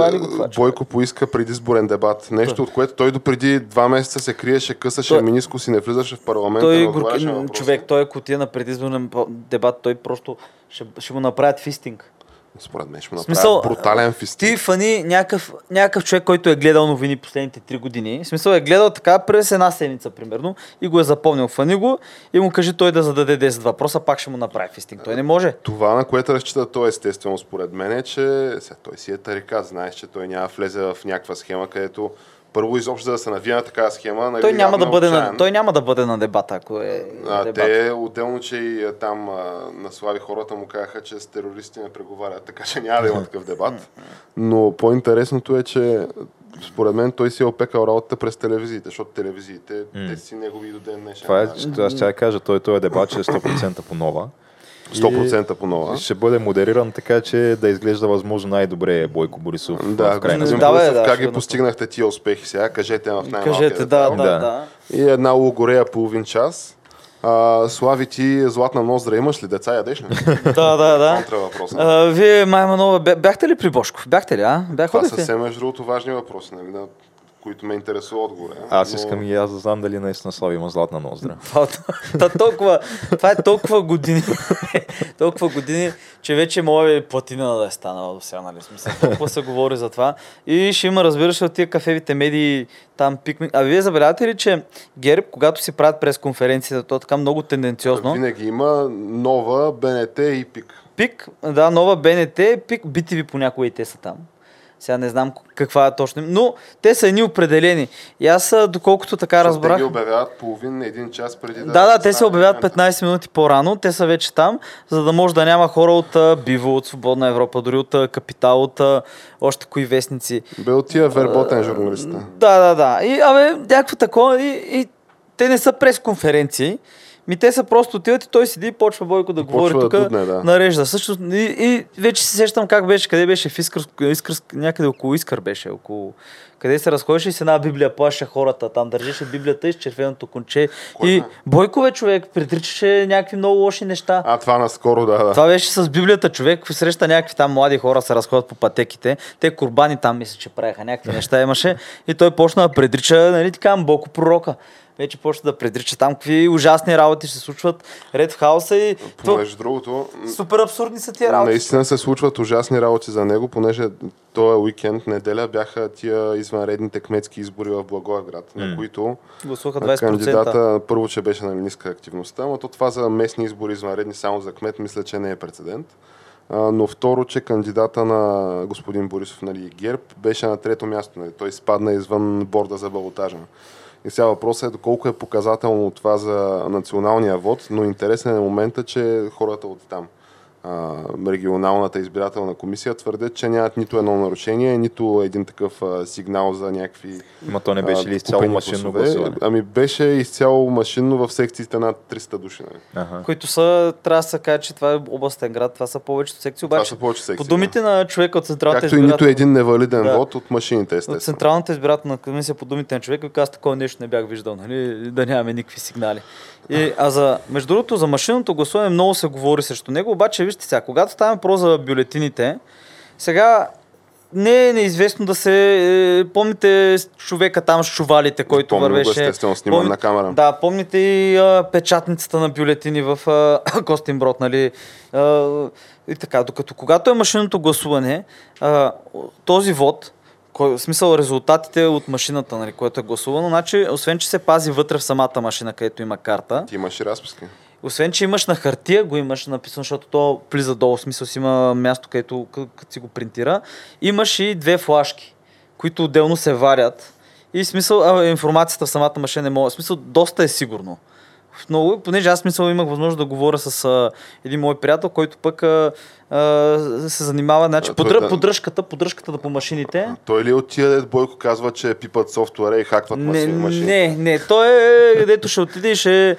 Бойко поиска предизборен дебат. Нещо, от което той допреди 2 месеца се криеше, късаше миниско си, не влизаше в парламента. Човек, той ако отиде на предизборен дебат, той просто ще му направят фистинг. Според мен ще му направя брутален фистинг. Ти фани някакъв човек, който е гледал новини последните 3 години. В смисъл е гледал така през една седмица, примерно, и го е запомнил. Фани го и му кажи той да зададе 10 въпроса, пак ще му направи фистинг. Той не може. Това, на което разчита той естествено според мен е, че той си е тарикат. Знаеш, че той няма влезе в някаква схема, където първо изобщо да се навия на такава схема. Нали, той няма да бъде на дебата, ако е на дебата. Те отделно, че и там на Слави хората му казаха, че с терористи не преговарят, така че няма да има такъв дебат. Но по-интересното е, че според мен той си е опекал работата през телевизиите, защото телевизиите, те си негови до ден днешен. Това е, аз ще кажа, той е дебат, че е 100% по нова. 100% по нова. Ще бъде модериран така, че да изглежда възможно най-добре Бойко Борисов. Да, Борисов, как ги постигнахте тия успехи сега? Кажете в най-малкия. Кажете, да. И една логорея половин час. Слави, ти златна ноздра имаш ли? Деца ядеш ли? Да. Вие, Майманова, бяхте ли при Бошков? Бяхте ли, а? Това съвсем между другото важни въпроси, нали? Които ме интересува отгоре. Аз искам и аз да знам дали наистина Слави има златна ноздра. Това е толкова години, че вече моя платина да е станала до сега, нали? Смисъл, толкова се говори за това. И ще има, разбира се, от тия кафевите медии, там пикмик. А вие забелявате ли, че ГЕРБ, когато си правят пресконференцията, то е така много тенденциозно. Винаги има нова БНТ и пик. Пик, да, нова БНТ, пик, BTV понякога и те са там. Сега не знам каква е точно, но те са едни определени. И аз, доколкото така разбрах... Те ги обявяват половин, един час преди да... Да, те се обявяват 15 минути по-рано, те са вече там, за да може да няма хора от Биво, от Свободна Европа, дори от Капитал, от още кои вестници. Бе от тия верботен журналист. Да. И, някакво такова, и те не са пресконференции. Те са просто отиват и той седи и почва Бойко да говори тук, нарежда. Също, и вече се сещам как беше, къде беше в Искър, някъде около Искър беше, къде се разходеше и с една Библия плаше хората, там държеше Библията и с червеното конче. И Бойко бе, човек, предричаше някакви много лоши неща. Това наскоро, да. Това беше с Библията, човек, среща някакви там млади хора се разходят по пътеките, те курбани там мисля, че правеха, някакви неща имаше и той почна да предрича, нали така, Боко пророка. Вече почва да предрича там какви ужасни работи ще се случват Ред Хауса и... Понеже другото... Супер абсурдни са тия работи. Наистина се случват ужасни работи за него, понеже този уикенд, неделя, бяха тия извънредните кметски избори в Благоевград, на които кандидата първо, че беше на ниска активността, но това за местни избори извънредни само за кмет, мисля, че не е прецедент. но второ, че кандидата на господин Борисов, нали, ГЕРБ, беше на трето място. Нали, той спадна извън борда за балотажа. И сега въпросът е доколко е показателно това за националния вод, но интересен е момента, че хората от там, регионалната избирателна комисия, твърдят, че нямат нито едно нарушение, нито един такъв сигнал за някакви... Ама то не беше ли изцяло машинно гласуване? Ами беше изцяло машинно в секциите над 300 души. Ага. Които са, трябва да се каже, че това е областен град, това са повечето секции, обаче по думите на човека от Централната избирателна... Както и нито един невалиден вод от машините, естествено. От Централната избирателна комисия, по думите на човека, аз такова нещо не бях виждал, нали? Да нямаме никакви сигнали. Между другото, за машинното гласуване много се говори срещу него, обаче вижте сега, когато ставаме про за бюлетините, сега не е неизвестно да се... Помните човека там с чувалите, който вървеше... Помни го, естествено, снимам на камера. Да, помните и печатницата на бюлетини в Костинброд, нали? И така, докато когато е машинното гласуване, този вод... В смисъл резултатите от машината, нали, което е гласувано, значи, освен че се пази вътре в самата машина, където има карта. Ти имаш и разписки. Освен че имаш на хартия, го имаш написано, защото то влиза долу, в смисъл си има място, където си го принтира. Имаш и две флашки, които отделно се варят. И смисъл, информацията в самата машина е в смисъл, доста е сигурно. Много, понеже аз мисля, имах възможност да говоря с един мой приятел, който пък се занимава, значи, поддръжката да по машините. Той ли от тия Бойко казва, че пипат софтуера и хакват машините? Не, той е, където ще отиде и ще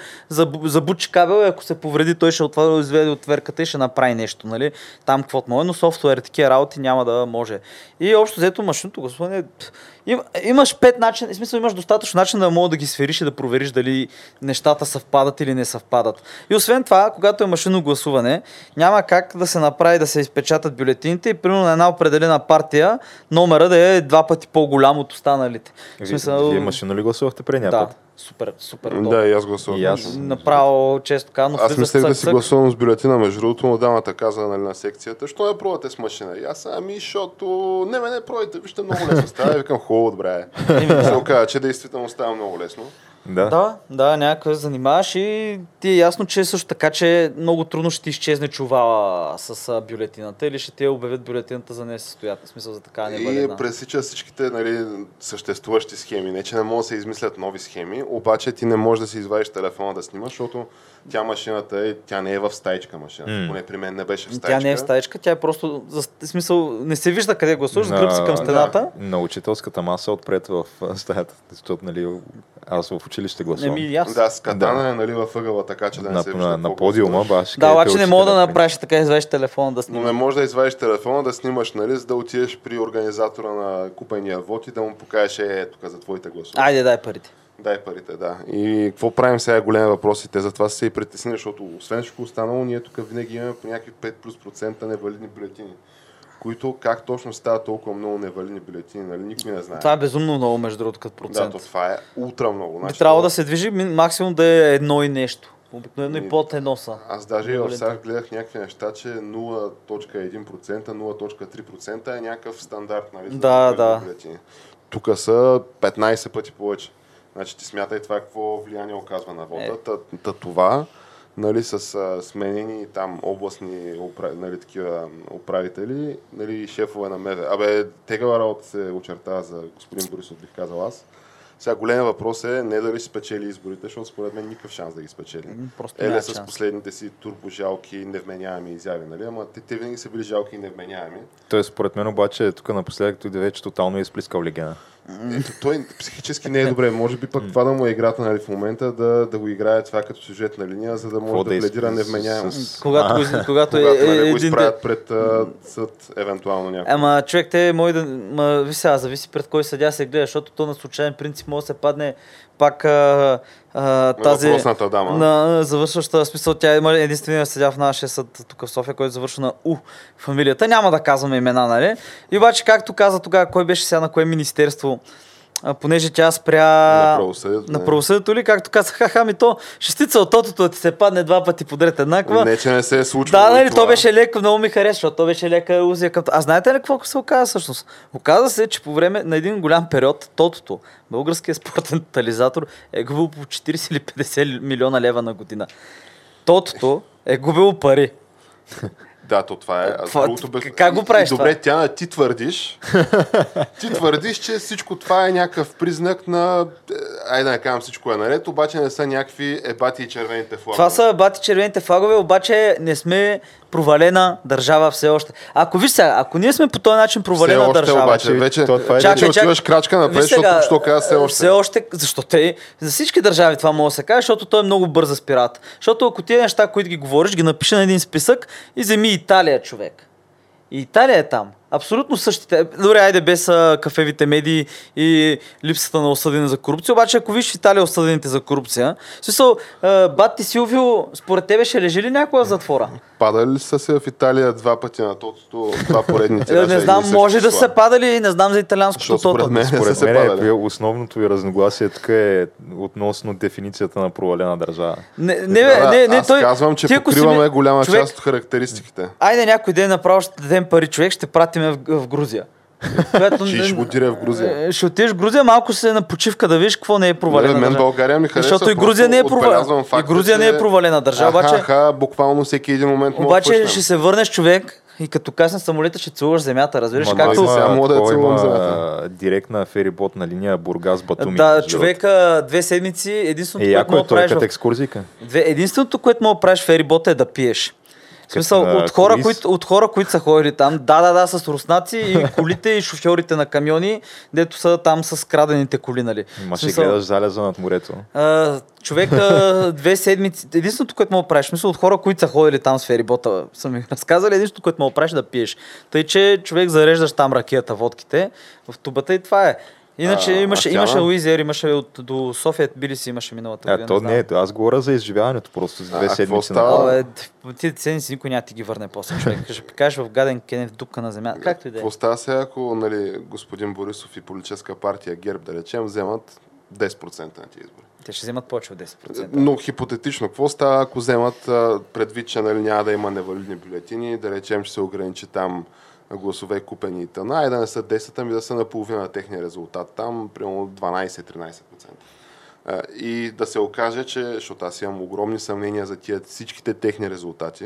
забучи кабел, ако се повреди, той ще изведе от отверката и ще направи нещо, нали? Там каквото може, но софтуер, такива работи няма да може. И общо взето машинното гласуване... Имаш 5 начина, в смисъл имаш достатъчно начин да мога да ги свериш и да провериш дали нещата съвпадат или не съвпадат. И освен това, когато е машинно гласуване, няма как да се направи да се изпечатат бюлетините и примерно на една определена партия номера да е 2 пъти по-голям от останалите. Вие машинно ли гласувахте преди някакъв път? Супер добър. Да, и аз гласувам. Направо често казано. Аз мислех да си гласувам с бюлетина, между другото, но дамата каза, нали, на секцията, що не пробвате с машина? И аз, защото не пробвайте, вижте, много лесно става. И викам, хубаво, добре. Ще оказа, че действително става много лесно. Да, някакъв занимаваш и ти е ясно, че също така, че много трудно ще ти изчезне чувала с бюлетината или ще ти обявят бюлетината за несъстоятелна, в смисъл за така невалидна. И пресича всичките, нали, съществуващи схеми. Не, че не могат да се измислят нови схеми, обаче ти не можеш да си извадиш телефона да снимаш, защото тя машината, тя не е в стаичка машината. Поне при мен не беше в стаичка. Тя не е в стаичка, тя е просто, в смисъл, не се вижда къде гласуваш, гръб си към стената. На учителската маса отпред в стаята, защото, нали, аз в училище гласувам. Да, с катана е, нали, във ъгъла, така че да не се вижда. На подиума баш. Да, обаче не мога да направиш така, извадиш телефона да снимаш. Но не можеш да извадиш телефона да снимаш, нали, за да отидеш при организатора на купения вод и да му покажеш тук за твоите гласове. Айде, дай парите, да. И какво правим сега, голям въпрос, и те затова се и притесни, защото освен всичко останало, ние тук винаги имаме по някакви 5% невалидни бюлетини, които как точно става толкова много невалидни бюлетини, нали, никой не знае. Това е безумно много, между другото, като процент. Да, това е ултра много. Би трябвало да се движи максимум да е едно и нещо. Обикновено и под едно са. Аз даже и в САЩ гледах някакви неща, че 0.1%, 0.3% е някакъв стандарт, нали, за да. Бюлетини. Тук са 15 пъти повече. Значи ти смятай това какво влияние оказва на вода. Това, нали, с сменени там областни нали, такива управители, нали, шефове на МВР. Тегава работа се очерта за господин Борисов, бих казал аз. Сега голям въпрос е не дали ще спечели изборите, защото според мен никакъв шанс да ги спечели. Еле с последните си турбожалки, невменяеми изяви, нали? Ама те винаги са били жалки и невменяеми. Той според мен обаче тук напоследък той вече тотално е изплискал легена. Той психически не е добре. Може би пък това да му е играта, нали, в момента, да го играе това като сюжетна линия, за да може да пледира невменяемо. Когато го изправят пред съд, евентуално някой. Ама човек, те може да... Ви сега, зависи пред кой съдя се гледа, защото то на случайен принцип може да се падне пак тази... Въпросната дама. На завършваща смисъл. Тя има единствения съдя в нашия съд тук в София, който завършва на У фамилията. Няма да казваме имена, нали? И обаче, както каза тогава, кой беше сега на кое министерство, понеже тя спря на правосъдието ли, както казах, ми то шестица от тотото да ти се падне 2 пъти подред еднаква. Не, че не се е случило. Да, нали, то беше леко, много ми хареса, защото то беше лека илузия към... А знаете ли какво се оказа всъщност? Оказа се, че по време на един голям период тотото, българският спортен тотализатор, е губил по 40 или 50 милиона лева на година. Тотото е губило пари. Да, то това е. Как го правиш? Добре, това? Тя, ти твърдиш. Ти твърдиш, че всичко това е някакъв признак на. Айде да кажем, всичко е наред, обаче не са някакви ебати и червените флагове. Това са ебати и червените флагове, обаче не сме провалена държава все още. Ако виж сега, ако ние сме по този начин провалена все още, държава, обаче, вече отиваш крачка напред, защото казва все още. Все още, защото за всички държави това може да се каже, защото той е много бърза спирата. Защото ако тия неща, които ги говориш, ги напиши на един списък и вземи Италия, човек. И Италия е там. Абсолютно същите. Добре, айде без кафевите медии и липсата на осъдени за корупция. Обаче, ако виж в Италия осъдените за корупция, в смисъл, бат ти Силвио, според тебе ще лежи ли някога в затвора? Падали ли са се в Италия два пъти на тотото, два поредни тиража? Не знам, може да са падали, не знам за италианското тото. Според мен основното ви разногласие тук е относно дефиницията на провалена държава. Аз казвам, че покриваме голяма част от характеристиките. Айде някой ден направо ще дадем пари, човек, ще прати в Грузия. Ще отидеш в Грузия. Ще отидеш в Грузия, малко се на почивка да видиш какво не е провалена държава. Мен България ми хареса, защото и Грузия не е провалена. И Грузия не е провалена държава. Буквално всеки един момент може да се случи. Обаче ще се върнеш, човек, и като касна самолета ще целуваш земята, разбираш? Както само да целувам земята. Директна фериботна линия Бургас Батуми. Да, човека 2 седмици, единственото, което мога да правиш ферибота е да пиеш. В смисъл, от хора, които са ходили там, да, с руснаци и колите и шофьорите на камиони, дето са там с крадените коли, нали. Ма ще гледаш залеза над морето. Човека 2 седмици, единственото, което мога правиш, мисля, от хора, които са ходили там с ферибота, са ми разказали, единственото, което мога правиш, да пиеш. Тъй, че човек зареждаш там ракията, водките в тубата и това е. Иначе имаше Луизиер, имаше от до София, Тбилиси, имаше миналата година. То не е, аз говоря за изживяването просто за 2 седмици. Ти седмици никой няма ти ги върне после, човек. Ще пикаш в гаден кенев дупка на земята. Както и да е. Остава се, ако господин Борисов и политическа партия ГЕРБ, да речем, вземат 10% на тези избори. Те ще вземат повече от 10%. Но хипотетично, какво става, ако вземат предвид, че няма да има невалидни бюлетини, да речем, ще се ограничи там гласове купени и тъна, и да не са 10, ами да са наполовина на техния резултат там, примерно 12-13%. И да се окаже, че, защото аз имам огромни съмнения за тия всичките техни резултати,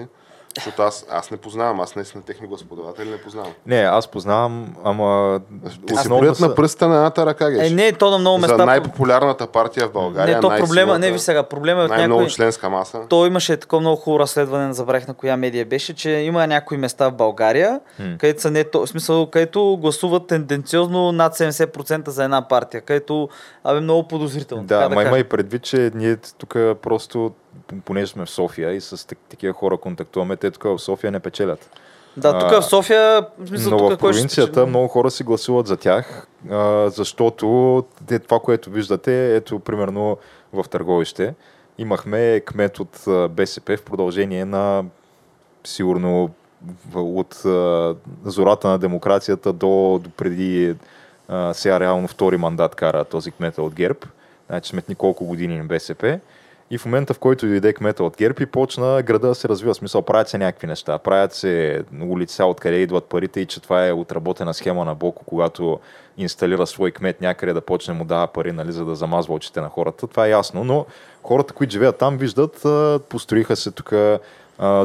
защото аз не познавам, аз наистина техни господаватели не познавам. Не, аз познавам, ама... Осиборят на пръста на едната ръка, геш. Не, то на много места... За най-популярната партия в България, не, то проблема, не ви сега, проблема е от някой... Най-много членска маса. То имаше такова много хубаво разследване, не забравих на коя медия беше, че има някои места в България, където са не то... В смисъл, където гласуват тенденциозно над 70% за една партия, където много подозрително. Да, ама да има и предвид, че ние тук просто... понеже сме в София и с такива хора контактуваме, те тук в София не печелят. Да, тук в София... Но тук в провинцията много хора си гласуват за тях, защото това, което виждате, ето примерно в Търговище, имахме кмет от БСП в продължение на сигурно от зората на демокрацията до преди сега реално 2-ри мандат кара този кмета от ГЕРБ. Значи сме няколко години в БСП. И в момента, в който дойде кмета от ГЕРБ и почна града да се развива. Смисъл, правят се някакви неща, правят се улица, откъде идват парите и че това е отработена схема на Боко, когато инсталира свой кмет някъде да почне му дава пари, нали, за да замазва очите на хората. Това е ясно, но хората, които живеят там, виждат, построиха се тук,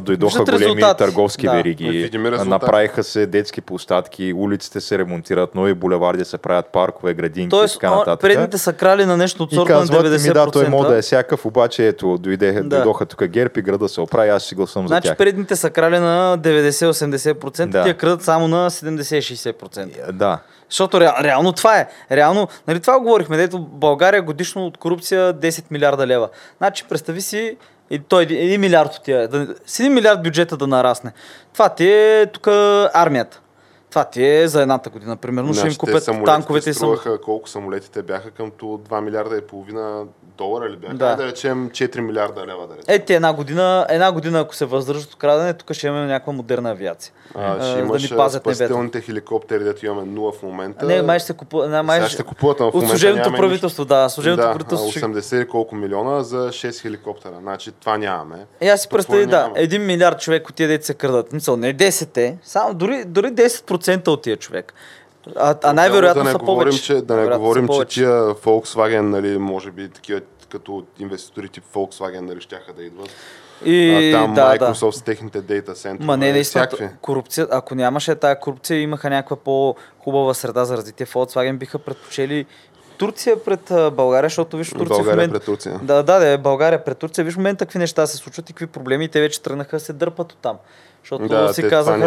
дойдоха големи търговски вериги, направиха се детски площадки, улиците се ремонтират, нови булеварди се правят, паркове, градинки, тоест, и така нататък. Предните са крали на нещо от сорта на 90%. Ми, да, той може да е всякакъв, обаче ето, дойдоха тук ГЕРБ и града се оправи, аз си гласувам за тях. Значи предните са крали на 90-80%, тия крадат само на 70-60%. Да. Защото реално това е. Реално, нали това говорихме, дето България годишно от корупция 10 милиарда лева. Значи представи си, и той 1 милиард от тия. С 1 милиард бюджета да нарасне. Това ти е тук армията. Това ти е за едната година. Примерно ще им купят танковете и самолетите. Колко самолетите бяха къмто 2 милиарда и половина долара ли бяха? Да речем 4 милиарда лева. Да речем. Ето една година, ако се въздържат от крадене, тук ще имаме някаква модерна авиация. Ще имаш да спасителните хеликоптери, дето имаме 0 в момента. Не, май ще се купуват на от служебното правителство. Да, служебното правителство. 80 и колко милиона за 6 хеликоптера. Значи това нямаме. И аз си представи, 1 милиард човек от тия деца се крадат. Мисъл, не 10-те, само дори 10%. От тия човек. А най-вероятно да са повече. Да не говорим, че тия Volkswagen, нали, може би такива като инвеститори тип Volkswagen, нали, щяха да идват. И там да, Microsoft с техните дейта центри. Ма не, наистина, корупция, ако нямаше тая корупция, имаха някаква по-хубава среда за развитие. Volkswagen биха предпочели Турция пред България, защото виж Турция в момента... България пред Турция. Виж в момента какви неща се случват и какви проблеми, те вече тръгнаха да се дърпат от там. Защото да, си казаха,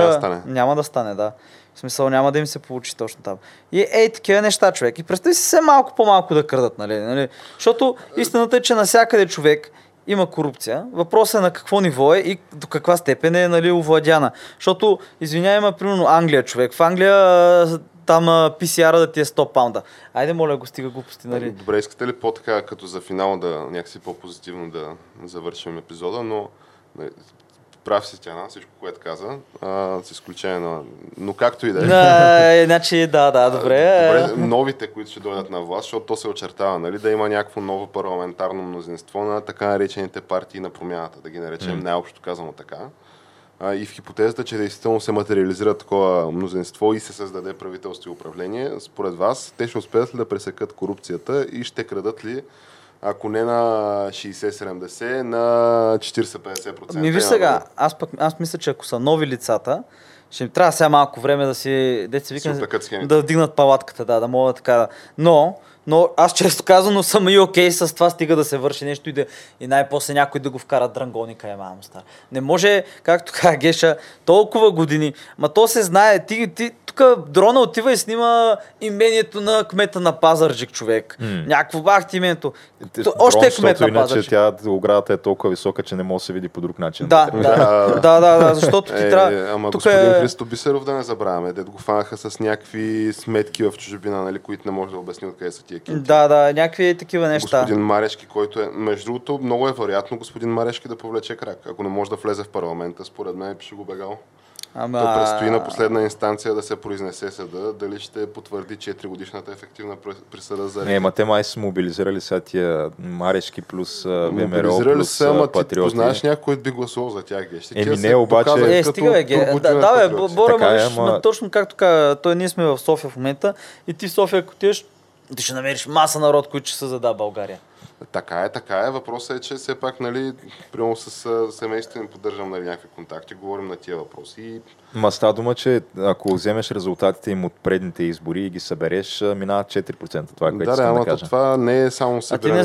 няма да стане. В смисъл, няма да им се получи точно там. И ей, такива неща, човек. И представи си се малко по-малко да крадат, нали? Защото истината е, че навсякъде човек има корупция. Въпросът е на какво ниво е и до каква степен е, нали, овладяна. Защото, извиня, има примерно Англия, човек. В Англия... там PCR-а да ти е 100 паунда. Айде, моля, го стига глупости, нали? Добре, искате ли по-така, като за финал, да някакси по-позитивно да завършим епизода, но прав си тя на всичко, което каза, с изключение на... Но както и да е. Значи, добре. Новите, които ще дойдат на власт, защото то се очертава, нали, да има някакво ново парламентарно мнозинство на така наречените партии на промяната, да ги наречем най-общо казано така. И в хипотезата, че действително се материализира такова мнозинство и се създаде правителство и управление, според вас, те ще успеят ли да пресекат корупцията и ще крадат ли, ако не на 60-70, на 40-50%? Ми виж сега, аз мисля, че ако са нови лицата, ще им трябва сега малко време да си, да вдигнат палатката, да могат така. Но аз често казано съм и окей с това, стига да се върши нещо и най-после някой да го вкара дранголника, мамо стар. Не може, както каза Геша, толкова години, ма то се знае, ти тук дрона отива и снима имението на кмета на Пазарджик, човек. Някакво бахте името. Още е кмет на Пазарджик. Тя оградата е толкова висока, че не може да се види по друг начин. Да, защото ти трябва... Ама господин Христо Бисеров да не забравяме, дед го фанаха с някакви сметки в чужбина, нали, които не може да обясни откъде са тия. Някакви такива неща. Господин Марешки, който е... Между другото, много е вероятно господин Марешки да повлече крак. Ако не може да влезе в парламента, според мен ще го бегал. То предстои на последна инстанция да се произнесе съда, дали ще потвърди 4-годишната ефективна присъда за... Не, ма те май са мобилизирали сега тия Марешки плюс ВМРО плюс Патриоти. Ти познаеш някой, който би гласувал за тях, Геш. Еми не, обаче... Точно както каза, той, ние сме в София в момента и ти в София, ако тиеш, ти ще намериш маса народ, които ще са за България. Така е. Въпросът е, че все пак, нали, прямо с семейството им поддържам, нали, някакви контакти, говорим на тия въпроси. Ма става дума, че ако вземеш резултатите им от предните избори и ги събереш, минават 4%. Това, което искам да кажа. Това не е само събиране. А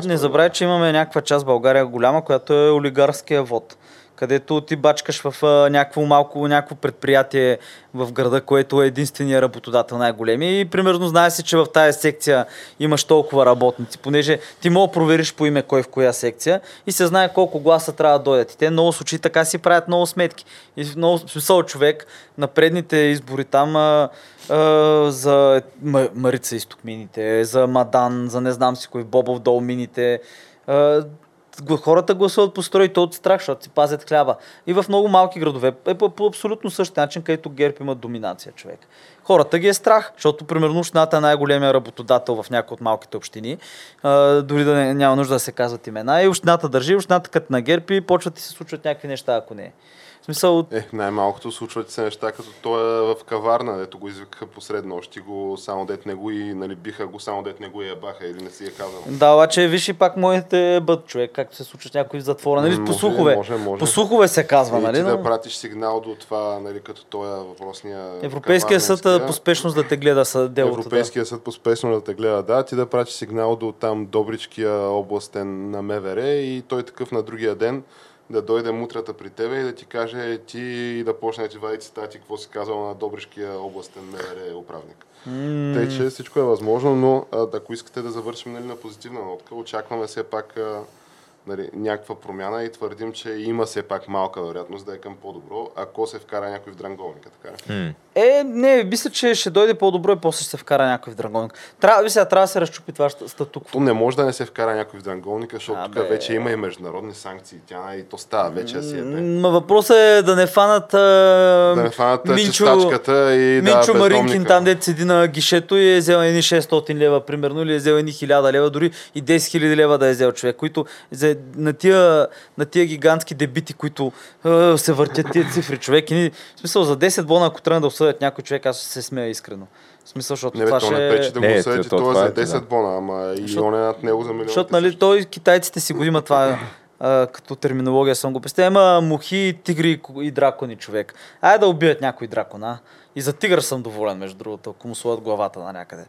ти не забравяй, че имаме някаква част България голяма, която е олигарския вод, където ти бачкаш в някакво предприятие в града, което е единствения работодател най-големи и примерно знае си, че в тая секция имаш толкова работници, понеже ти мога да провериш по име кой в коя секция и се знае колко гласа трябва да дойдат. И те много случаи така си правят много сметки. И много смисъл човек на предните избори там за Марица изток мините, за Мадан, за не знам си кой, Бобов дол мините, хората гласуват по строй, то от страх, защото си пазят хляба. И в много малки градове е по абсолютно същия начин, където ГЕРБ имат доминация, човек. Хората ги е страх, защото примерно общината е най-големия работодател в някои от малките общини. Дори да няма нужда да се казват имена. И общината държи, общината като на ГЕРБ и почват и се случват някакви неща, ако не е. Най-малкото случват се неща, като той е в каварна, дето го извикаха посредно, още го само дет него и, нали, биха го само дет него и ебаха или не си е казал. Да, обаче виж и пак моите бъд, човек, както се случва някой в затвора, нали, може, по слухове. Може. По слухове се казва, нали? Ти да пратиш сигнал до това, нали, като той е въпросния... Европейския съд по спешност да те гледа са делото. Европейския съд по спешност да те гледа, да, ти да пратиш сигнал до там Добричкия областен на МВР и той такъв на другия ден да дойде мутрата при тебе и да ти каже и да почне да ти вади цитати, какво си казал на Добричкия областен МВР управник. Тъй, че всичко е възможно, но ако искате да завършим, нали, на позитивна нотка, очакваме все пак, нали, някаква промяна и твърдим, че има все пак малка вероятност да е към по-добро, ако се вкара някой в дранголника. Така. Не, мисля, че ще дойде по-добро и после ще се вкара някой в дранголника. Трябва да се разчупи това статукво. То не може да не се вкара някой в дранголника, защото тук вече има и международни санкции. И то става вече си е. Въпросът е да не фанат чистачката и Минчо Маринкин там, дето седи на гишето и е взел едни 600 лева, примерно, или е взел едни 1000 лева, дори и 10 000 лева да е взел човек, които на тия гигантски дебити, които се въртят тия цифри, човек. В смисъл, за 10 бона, ако трябва да съдят някой човек, аз се смея искрено. В смисъл, защото не, това ще... Не, пречи да му съдят, че това е за 10 бона, ама и он е над него за милион. Защото, нали, той китайците си го има това... като терминология съм го представя, има мухи, тигри и дракони човек. Айде да убият някой дракона. И за тигър съм доволен, между другото, ако му сладат главата на някъде.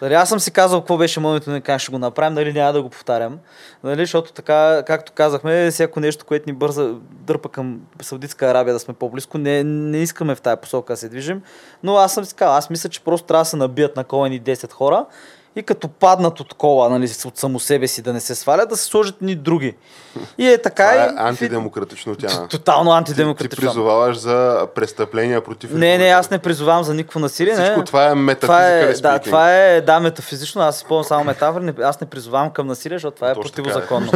Дали, аз съм си казал какво беше момента, не как ще го направим, нали, няма да го повтарям. Дали, защото така, както казахме, всяко нещо, което ни бърза дърпа към Саудитска Арабия да сме по-близко, не искаме в тая посока да се движим. Но аз съм си казал, аз мисля, че просто трябва да се набият на колени 10 хора и като паднат от кола, нали, от само себе си да не се свалят, да се сложат ни други. И е така. Това е антидемократично тяна. Тотално антидемократично. Ти призоваваш за престъпления против... Не, аз не призовавам за никакво насилие. Всичко това е метафизикален спитинг. Да, това е метафизично. Аз използвам само метафори. Аз не призовавам към насилие, защото това е противозаконно.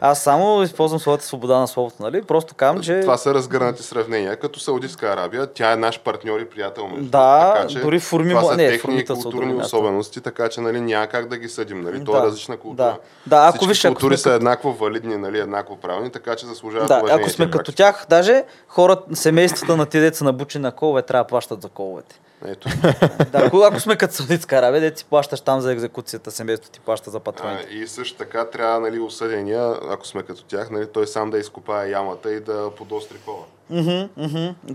Аз само използвам своята свобода на словото, нали? Просто казвам, че... Това са разгърнати сравнения. Като Саудитска Арабия, тя е наш партньор и приятел. Да, дори форми... Това са техни културни особености, така че няма как да ги съдим, нали? Това е различна култура. Да, всички виж, култури са еднакво валидни, нали, еднакво правилни, така че заслужават уважение. Да, ако сме като тях, даже хората, семействата на тези деца набучени на колове, трябва да плащат за коловете. Ето. Да, ако сме като Саудитска Арабия, де ти плащаш там за екзекуцията, семейството ти плаща за патроните. И също така трябва, нали, осъдения, ако сме като тях, нали, той сам да изкопае ямата и да подостри кола.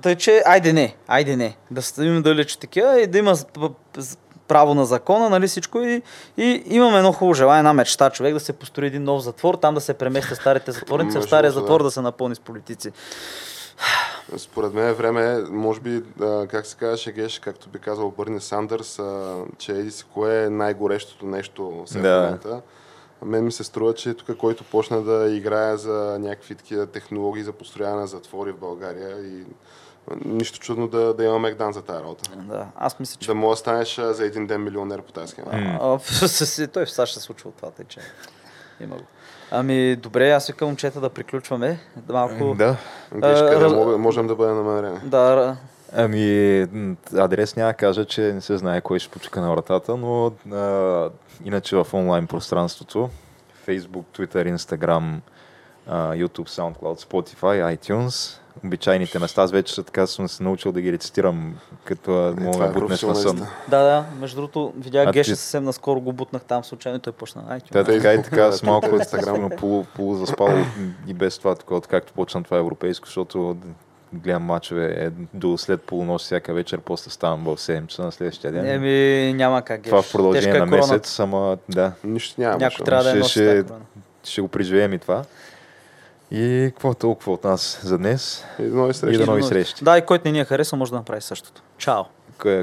Тъй, че айде не. Да ставим далече такива и да има право на закона, нали, всичко, и имаме едно хубаво желание, една мечта, човек да се построи един нов затвор, там да се преместят старите затворници, в стария затвор да се напълни с политици. Според мен време, може би, как се казва, Геш, както би казал Бърни Сандърс, че еди си кое е най-горещото нещо в момента. А мен ми се струва, че тук който почна да играе за някакви такива технологии за построяване на затвори в България и нищо чудно да имаме Мегдан за тази работа. Да, аз мисля, че... Да мога да станеш за един ден милионер по тази схема. Той в САЩ се случва това, тъй че има го. Ами, добре, аз викам момчета да приключваме. Малко... Да. Къде можем да бъдем намерени? Да. Ами, адрес няма кажа, че не се знае кой ще почека на вратата, но иначе в онлайн пространството, Facebook, Twitter, Instagram, YouTube, SoundCloud, Spotify, iTunes... Обичайните места. Аз вече така съм се научил да ги рецитирам, като мога бутнеш на сън. Да, между другото, видях Геша съвсем наскоро го бутнах там случайно и той почна. Да, така и така, с малко Инстаграм полузаспало и без това, както почна това европейско, защото гледам мачове до след полунощ всяка вечер, после ставам в 7 часа на следващия ден. Еми, няма как, Геш. Това в продължение на месец, ама да. Нищо няма. Някой трябва да е нощ. Ще го преживеем и това. И какво е толкова от нас за днес? И до нови срещи. Да, и който не ни е харесал, може да направи същото. Чао!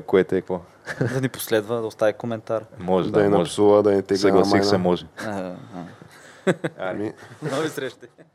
Което е какво? Да ни последва, да остави коментар. Може да ни напсува, да ни тега. Съгласих се, може. До нови срещи.